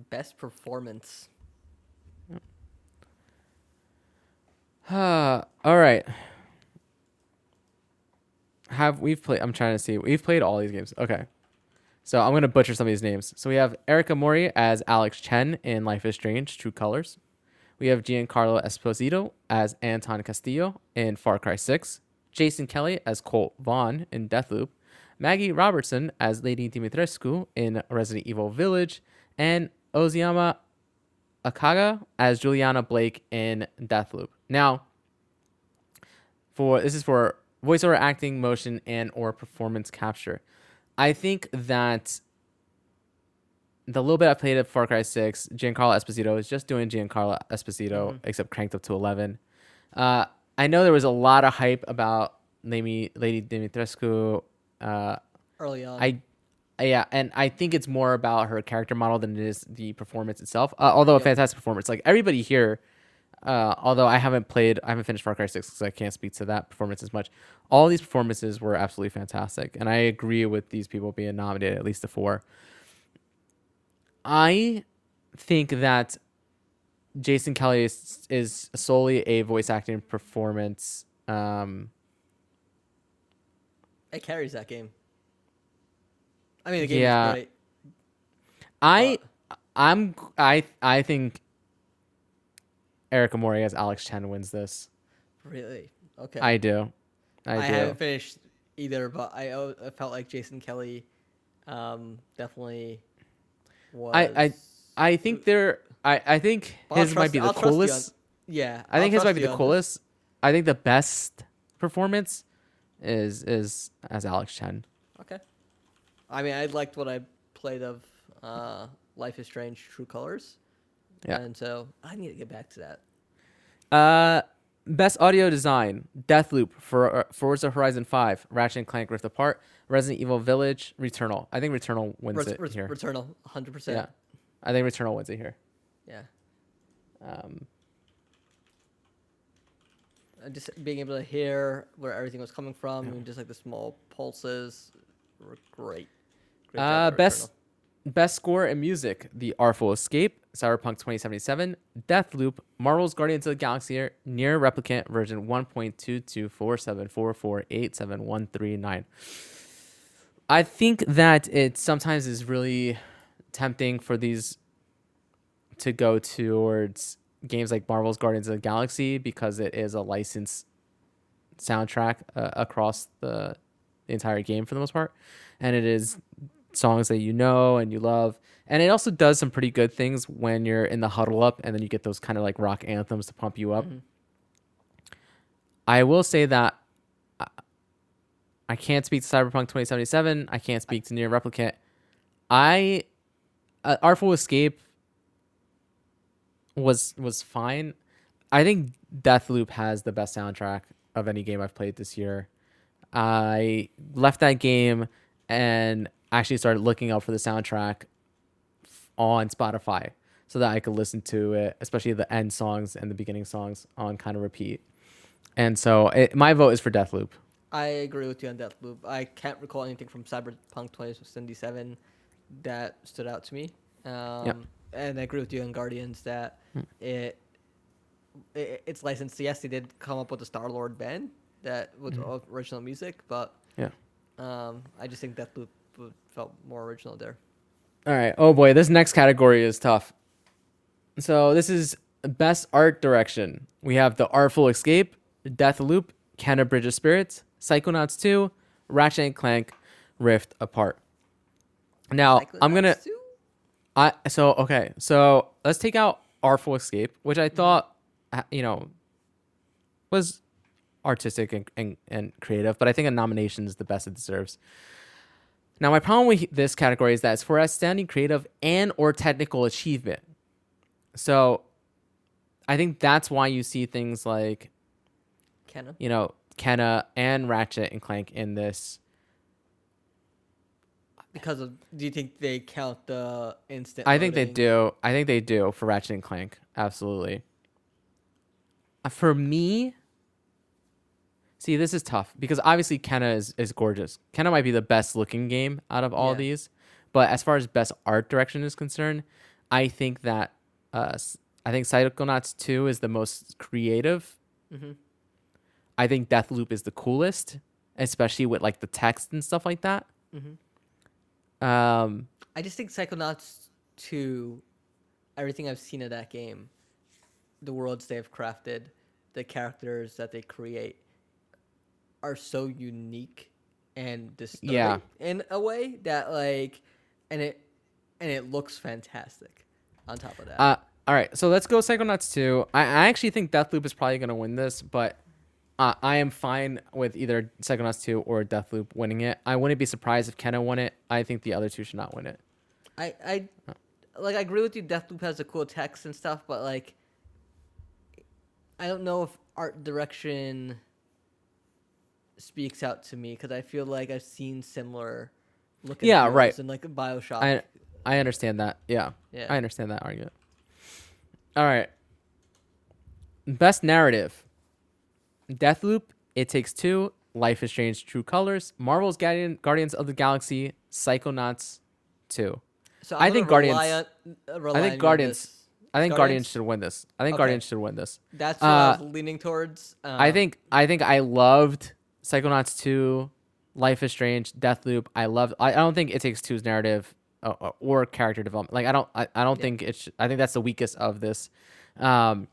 Best performance. Yeah. Uh, all right. Have we've played? I'm trying to see. We've played all these games. Okay. So I'm gonna butcher some of these names. So we have Erika Mori as Alex Chen in Life is Strange: True Colors. We have Giancarlo Esposito as Anton Castillo in Far Cry six. Jason Kelly as Colt Vaughn in Deathloop, Maggie Robertson as Lady Dimitrescu in Resident Evil Village, and Ozeyama Akaga as Juliana Blake in Deathloop. Now, for this is for voiceover acting, motion, and or performance capture. I think that the little bit I played at Far Cry six, Giancarlo Esposito is just doing Giancarlo Esposito, mm-hmm. except cranked up to eleven. Uh, I know there was a lot of hype about Lady Dimitrescu uh, early on. I, yeah, and I think it's more about her character model than it is the performance itself. Uh, although yeah. a fantastic performance, like everybody here. Uh, although I haven't played, I haven't finished Far Cry six, so I can't speak to that performance as much. All these performances were absolutely fantastic, and I agree with these people being nominated, at least the four. I think that Jason Kelly is, is solely a voice acting performance. Um, it carries that game. I mean, the game yeah. is great. I I'm I I think Eric Amori as Alex Chen wins this. Really? Okay. I do. I, I do. haven't finished either, but I, I felt like Jason Kelly um, definitely was. I I, I think there. I I think well, his might be the coolest. On, yeah. I I'll think his might be the coolest. This. I think the best performance is is as Alex Chen. Okay. I mean, I liked what I played of uh, Life is Strange: True Colors. Yeah. And so I need to get back to that. Uh, best audio design: Deathloop, for Forza Horizon five, Ratchet and Clank Rift Apart, Resident Evil Village, Returnal. I think Returnal wins Ret- it Ret- here. Returnal, one hundred percent. Yeah. I think Returnal wins it here. Yeah. Um. Just being able to hear where everything was coming from, yeah. and just like the small pulses were great. great uh, best best score and music: The Artful Escape, Cyberpunk twenty seventy-seven, Deathloop, Marvel's Guardians of the Galaxy, Nier Replicant version one point two two four seven four four eight seven one three nine. I think that it sometimes is really tempting for these to go towards games like Marvel's Guardians of the Galaxy because it is a licensed soundtrack uh, across the entire game for the most part, and it is songs that you know and you love, and it also does some pretty good things when you're in the huddle up and then you get those kind of like rock anthems to pump you up. Mm-hmm. I will say that I can't speak to Cyberpunk twenty seventy-seven, I can't speak to Nier Replicant. I uh, Artful Escape was was fine. I think Deathloop has the best soundtrack of any game I've played this year. I left that game and actually started looking up for the soundtrack on Spotify so that I could listen to it, especially the end songs and the beginning songs on kind of repeat. And so it, my vote is for Deathloop. I agree with you on Deathloop. I can't recall anything from Cyberpunk twenty seventy-seven that stood out to me. Um, yep. And I agree with you on Guardians that hmm. it, it it's licensed. Yes, they did come up with the Star-Lord band that was mm-hmm. original music, but yeah, um, I just think Deathloop felt more original there. All right. Oh boy, this next category is tough. So this is best art direction. We have The Artful Escape, Deathloop, Can a Bridge of Spirits, Psychonauts two, Ratchet and Clank, Rift Apart. Now Psychonauts I'm gonna. two? I so okay. So let's take out Artful Escape, which I thought you know was artistic and, and, and creative, but I think a nomination is the best it deserves. Now, my problem with this category is that it's for outstanding creative and or technical achievement. So I think that's why you see things like Kenna, you know, Kenna and Ratchet and Clank in this. Because of, do you think they count the instant? I loading? think they do. I think they do for Ratchet and Clank. Absolutely. For me, see, this is tough because obviously Kenna is, is gorgeous. Kenna might be the best looking game out of all yeah. these. But as far as best art direction is concerned, I think that uh, I think Psychonauts two is the most creative. Mm-hmm. I think Deathloop is the coolest, especially with like the text and stuff like that. Mm-hmm. Um, I just think Psychonauts two, everything I've seen of that game, the worlds they've crafted, the characters that they create, are so unique and disturbing yeah. in a way that like, and it and it looks fantastic on top of that. Uh, all right, so let's go Psychonauts two. I, I actually think Deathloop is probably going to win this, but uh, I am fine with either Psychonauts two or Deathloop winning it. I wouldn't be surprised if Kenna won it. I think the other two should not win it. I, I oh. like I agree with you. Deathloop has a cool text and stuff, but like, I don't know if art direction speaks out to me because I feel like I've seen similar looking yeah right and like a Bioshock. I, I understand that yeah. yeah I understand that argument. All right, best narrative: Deathloop, It Takes Two, Life is Strange: True Colors, Marvel's Guardian, Guardians of the Galaxy, Psychonauts two. So I think, Guardians, on, I think Guardians I think Guardians I think Guardians should win this. I think okay. Guardians should win this. That's what uh, I was leaning towards. Um, I think I think I loved Psychonauts two, Life is Strange, Deathloop. I love. I, I don't think It Takes Two's narrative or, or character development. Like I don't, I, I don't yeah. think it's. I think that's the weakest of this, um,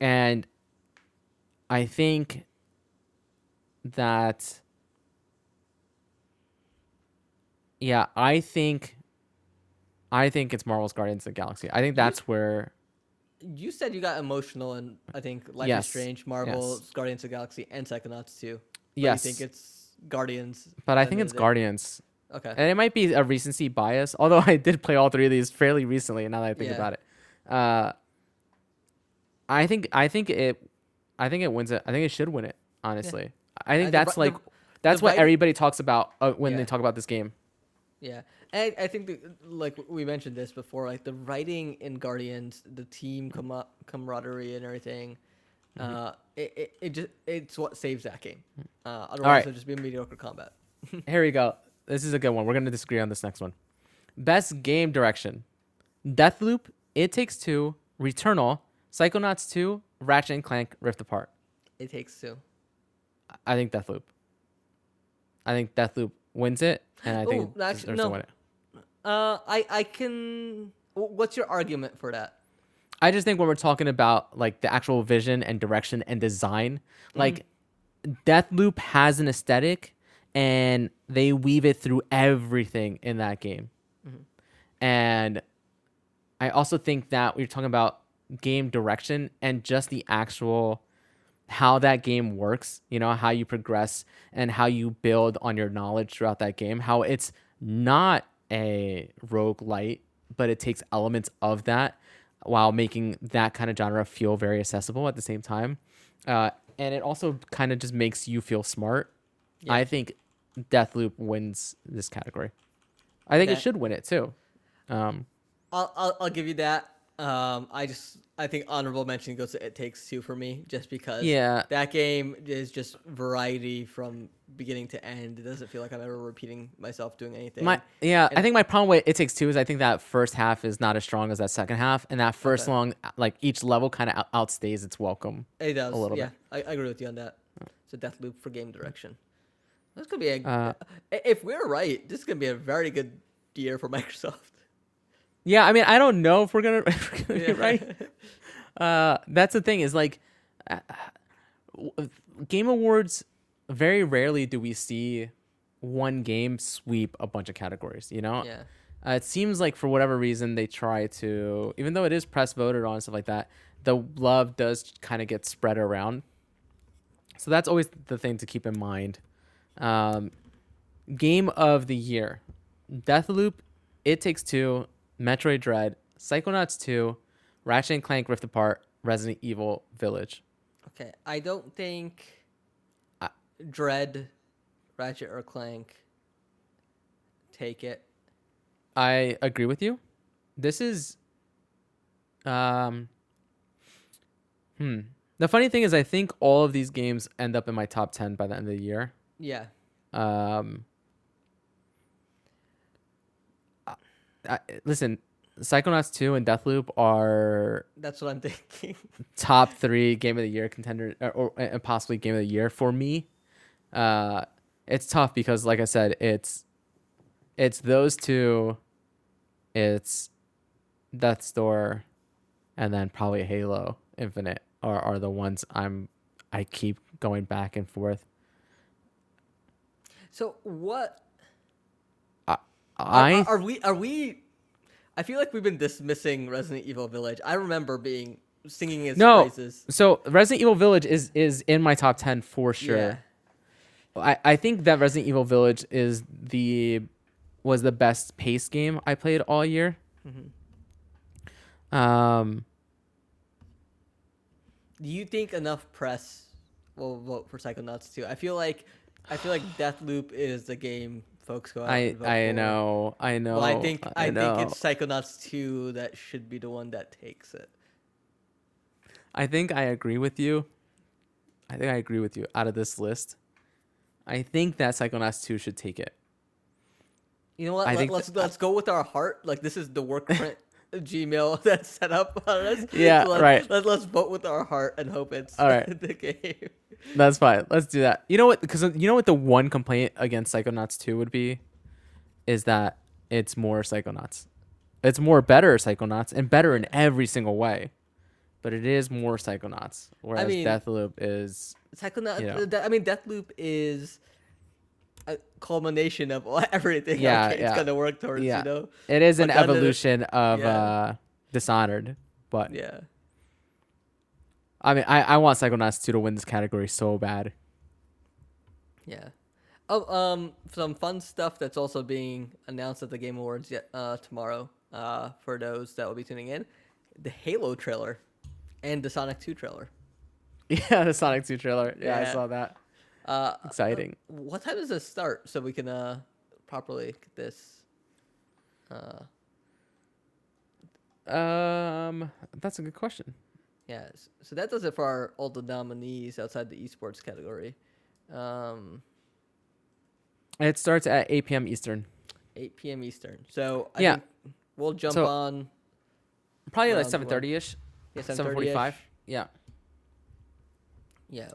and I think that. Yeah, I think I think it's Marvel's Guardians of the Galaxy. I think that's you, where... You said you got emotional and I think Life yes, is Strange, Marvel's yes. Guardians of the Galaxy, and Psychonauts two. Yes. I think it's Guardians. But I think it's Guardians. Okay. And it might be a recency bias, although I did play all three of these fairly recently now that I think yeah. about it. Uh, I think I think it I think it wins it. I think it should win it, honestly. Yeah. I think I that's the, like the, that's the what right, everybody talks about uh, when yeah. they talk about this game. Yeah, and I, I think, the, like, we mentioned this before, like, the writing in Guardians, the team com- camaraderie and everything, mm-hmm. uh, it, it, it just it's what saves that game. Uh, otherwise, right. it'll just be mediocre combat. Here we go. This is a good one. We're going to disagree on this next one. Best game direction. Deathloop, It Takes Two, Returnal, Psychonauts two, Ratchet and Clank, Rift Apart. It Takes Two. I think Deathloop. I think Deathloop wins it. And I think Ooh, actually, no. it. Uh, I, I can... What's your argument for that? I just think when we're talking about like the actual vision and direction and design, mm-hmm. like Deathloop has an aesthetic and they weave it through everything in that game. Mm-hmm. And I also think that we're talking about game direction and just the actual... how that game works, you know, how you progress and how you build on your knowledge throughout that game, how it's not a roguelite, but it takes elements of that while making that kind of genre feel very accessible at the same time. Uh, and it also kind of just makes you feel smart. Yeah. I think Deathloop wins this category. I think that, it should win it too. Um, I'll, I'll, I'll give you that. Um, I just, I think honorable mention goes to It Takes Two for me, just because yeah. that game is just variety from beginning to end. It doesn't feel like I'm ever repeating myself doing anything. My, yeah, and I think my problem with It Takes Two is I think that first half is not as strong as that second half, and that first okay. long, like each level kind of outstays its welcome. It does. A little yeah, bit. I, I agree with you on that. So Deathloop for game direction. This could be a, uh, if we're right, this is gonna be a very good year for Microsoft. Yeah, I mean, I don't know if we're gonna, if we're gonna yeah. be right. Uh, that's the thing is like, uh, Game Awards. Very rarely do we see one game sweep a bunch of categories. You know, yeah. uh, it seems like for whatever reason they try to, even though it is press voted on and stuff like that, the love does kind of get spread around. So that's always the thing to keep in mind. Um, game of the year: Deathloop, It Takes Two, Metroid Dread, Psychonauts two, Ratchet and Clank Rift Apart, Resident Evil Village. Okay, I don't think I, Dread, Ratchet, or Clank take it. I agree with you. This is... um. Hmm. The funny thing is I think all of these games end up in my top ten by the end of the year. Yeah. Um... I, listen, Psychonauts two and Deathloop are... That's what I'm thinking. top three Game of the Year contender, or, or and possibly Game of the Year for me. Uh, it's tough because, like I said, it's it's those two, it's Death's Door, and then probably Halo Infinite are, are the ones I'm I keep going back and forth. So what... I are, are we are we I feel like we've been dismissing Resident Evil Village. I remember being singing his no, praises. So Resident Evil Village is, is in my top ten for sure. Yeah. I, I think that Resident Evil Village is the was the best paced game I played all year. Mm-hmm. Um Do you think enough press will vote for Psychonauts two? I feel like I feel like Deathloop is the game folks go out I, and vote I for. know, I know. Well, I think I, I think it's Psychonauts two that should be the one that takes it. I think I agree with you. I think I agree with you. Out of this list, I think that Psychonauts two should take it. You know what? I Let, let's th- let's go with our heart. Like this is the work print Gmail that's set up on us. Yeah, so let's, right. Let, let's vote with our heart and hope it's all right. the game. That's fine. Let's do that. You know what? Because you know what the one complaint against Psychonauts two would be, is that it's more Psychonauts. It's more better Psychonauts and better in every single way. But it is more Psychonauts, whereas I mean, Deathloop is... Psychonauts, you know, I mean, Deathloop is a culmination of everything yeah, it's yeah. going to work towards, yeah. you know? It is but an evolution is, of yeah. uh, Dishonored, but... Yeah. I mean, I, I want Psychonauts two to win this category so bad. Yeah. Oh, um, some fun stuff that's also being announced at the Game Awards yet, uh, tomorrow uh, for those that will be tuning in. The Halo trailer. And the Sonic two trailer. Yeah, the Sonic two trailer. Yeah, yeah. I saw that. Uh, Exciting. Uh, what time does this start so we can uh, properly get this? Uh, um, that's a good question. Yeah, so that does it for our, all the nominees outside the esports category. Um, it starts at eight p.m. Eastern. eight p.m. Eastern. So I yeah. think we'll jump so, on. Probably like seven thirty-ish. Yeah, seven forty-five. Yeah. Yeah.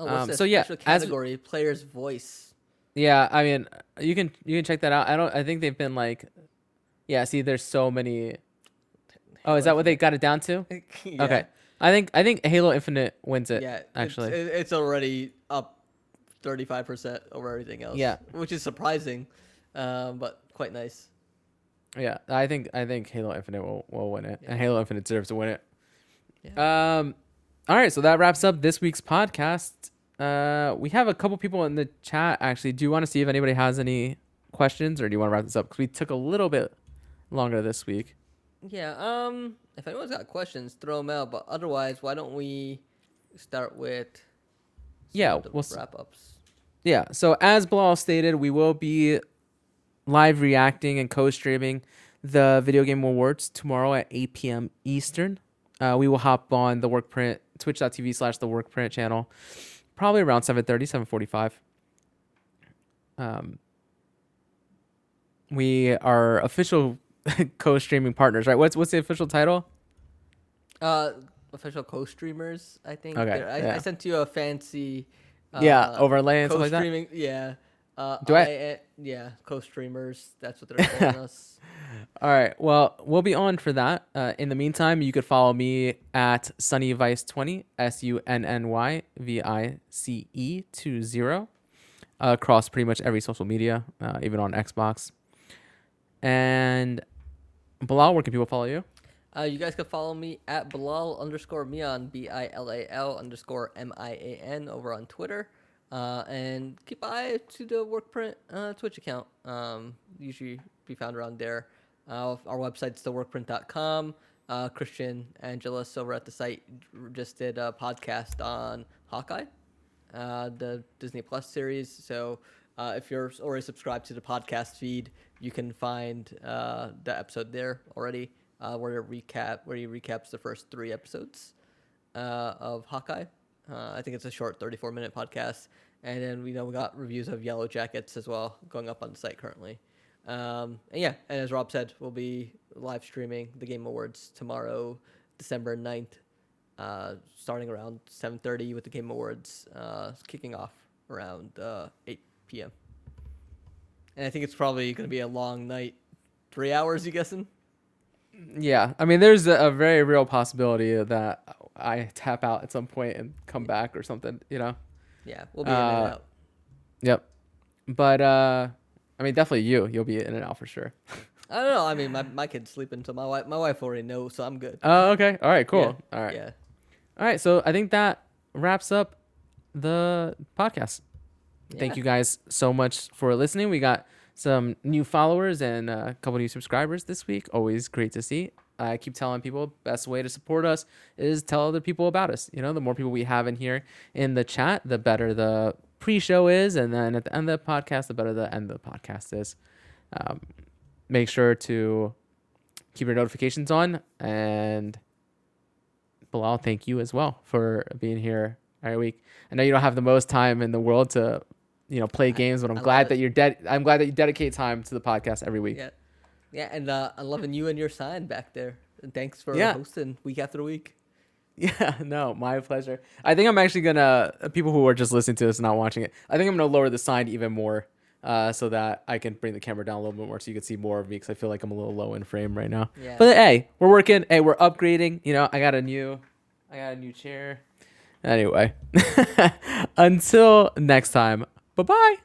Oh, what's um, this? So yeah, special category as, player's voice. Yeah, I mean, you can you can check that out. I don't. I think they've been like, yeah. See, there's so many. Oh, is that what they got it down to? yeah. Okay. I think I think Halo Infinite wins it. Yeah, actually, it's, it's already up thirty-five percent over everything else. Yeah, which is surprising, um, but quite nice. Yeah, I think I think Halo Infinite will, will win it, yeah. and Halo Infinite deserves to win it. Yeah. Um, all right, so that wraps up this week's podcast. Uh, we have a couple people in the chat, actually. Do you want to see if anybody has any questions, or do you want to wrap this up? Because we took a little bit longer this week. Yeah, um, if anyone's got questions, throw them out. But otherwise, why don't we start with yeah, we'll wrap-ups? Yeah, so as Bilal stated, we will be live reacting and co-streaming the Video Game Awards tomorrow at eight p.m. Eastern. Uh, we will hop on the Workprint, twitch.tv slash the Workprint channel, probably around seven thirty, seven forty-five. Um, we are official co-streaming partners, right? What's what's the official title? Uh, official co-streamers, I think. Okay, I, yeah. I sent you a fancy uh, yeah overlay and stuff like that. Yeah. Uh, Do I? I yeah, co-streamers. That's what they're calling us. All right. Well, we'll be on for that. Uh, in the meantime, you could follow me at sunnyvice twenty, S U N N Y V I C E two zero, uh, across pretty much every social media, uh, even on Xbox. And Bilal, where can people follow you? Uh, you guys can follow me at Bilal underscore Mian, B I L A L underscore M I A N over on Twitter. Uh, and keep an eye to the Workprint uh, Twitch account. Um, usually be found around there. Uh, our website's the workprint dot com. Uh, Christian Angelis over at the site just did a podcast on Hawkeye, uh, the Disney Plus series. So uh, if you're already subscribed to the podcast feed, you can find uh, the episode there already, uh, where it recap where he recaps the first three episodes uh, of Hawkeye. Uh, I think it's a short thirty-four minute podcast. And then we know we got reviews of Yellow Jackets as well going up on the site currently. Um, and yeah, and as Rob said, we'll be live streaming the Game Awards tomorrow, December ninth, uh, starting around seven thirty with the Game Awards uh, kicking off around uh, eight p.m. And I think it's probably going to be a long night. Three hours, you guessing? Yeah. I mean, there's a, a very real possibility that I tap out at some point and come back or something, you know? Yeah, we'll be in uh, and out. Yep. But, uh, I mean, definitely you. You'll be in and out for sure. I don't know. I mean, my, my kid's sleeping, so my wife, my wife already knows, so I'm good. Oh, uh, okay. All right, cool. Yeah. All right. Yeah. All right, so I think that wraps up the podcast. Yeah. Thank you guys so much for listening. We got some new followers and a couple new subscribers this week. Always great to see. I keep telling people best way to support us is tell other people about us. You know, the more people we have in here in the chat, the better the pre-show is. And then at the end of the podcast, the better the end of the podcast is. Um, make sure to keep your notifications on. And Bilal, thank you as well for being here every week. I know you don't have the most time in the world to, you know, play games, but I'm I glad that you're dead. I'm glad that you dedicate time to the podcast every week. Yeah. Yeah, and uh, I'm loving you and your sign back there. And thanks for yeah. hosting week after week. Yeah, no, my pleasure. I think I'm actually going to, people who are just listening to this and not watching it, I think I'm going to lower the sign even more uh, so that I can bring the camera down a little bit more so you can see more of me, because I feel like I'm a little low in frame right now. Yeah. But hey, we're working. Hey, we're upgrading. You know, I got a new, I got a new chair. Anyway, until next time, bye-bye.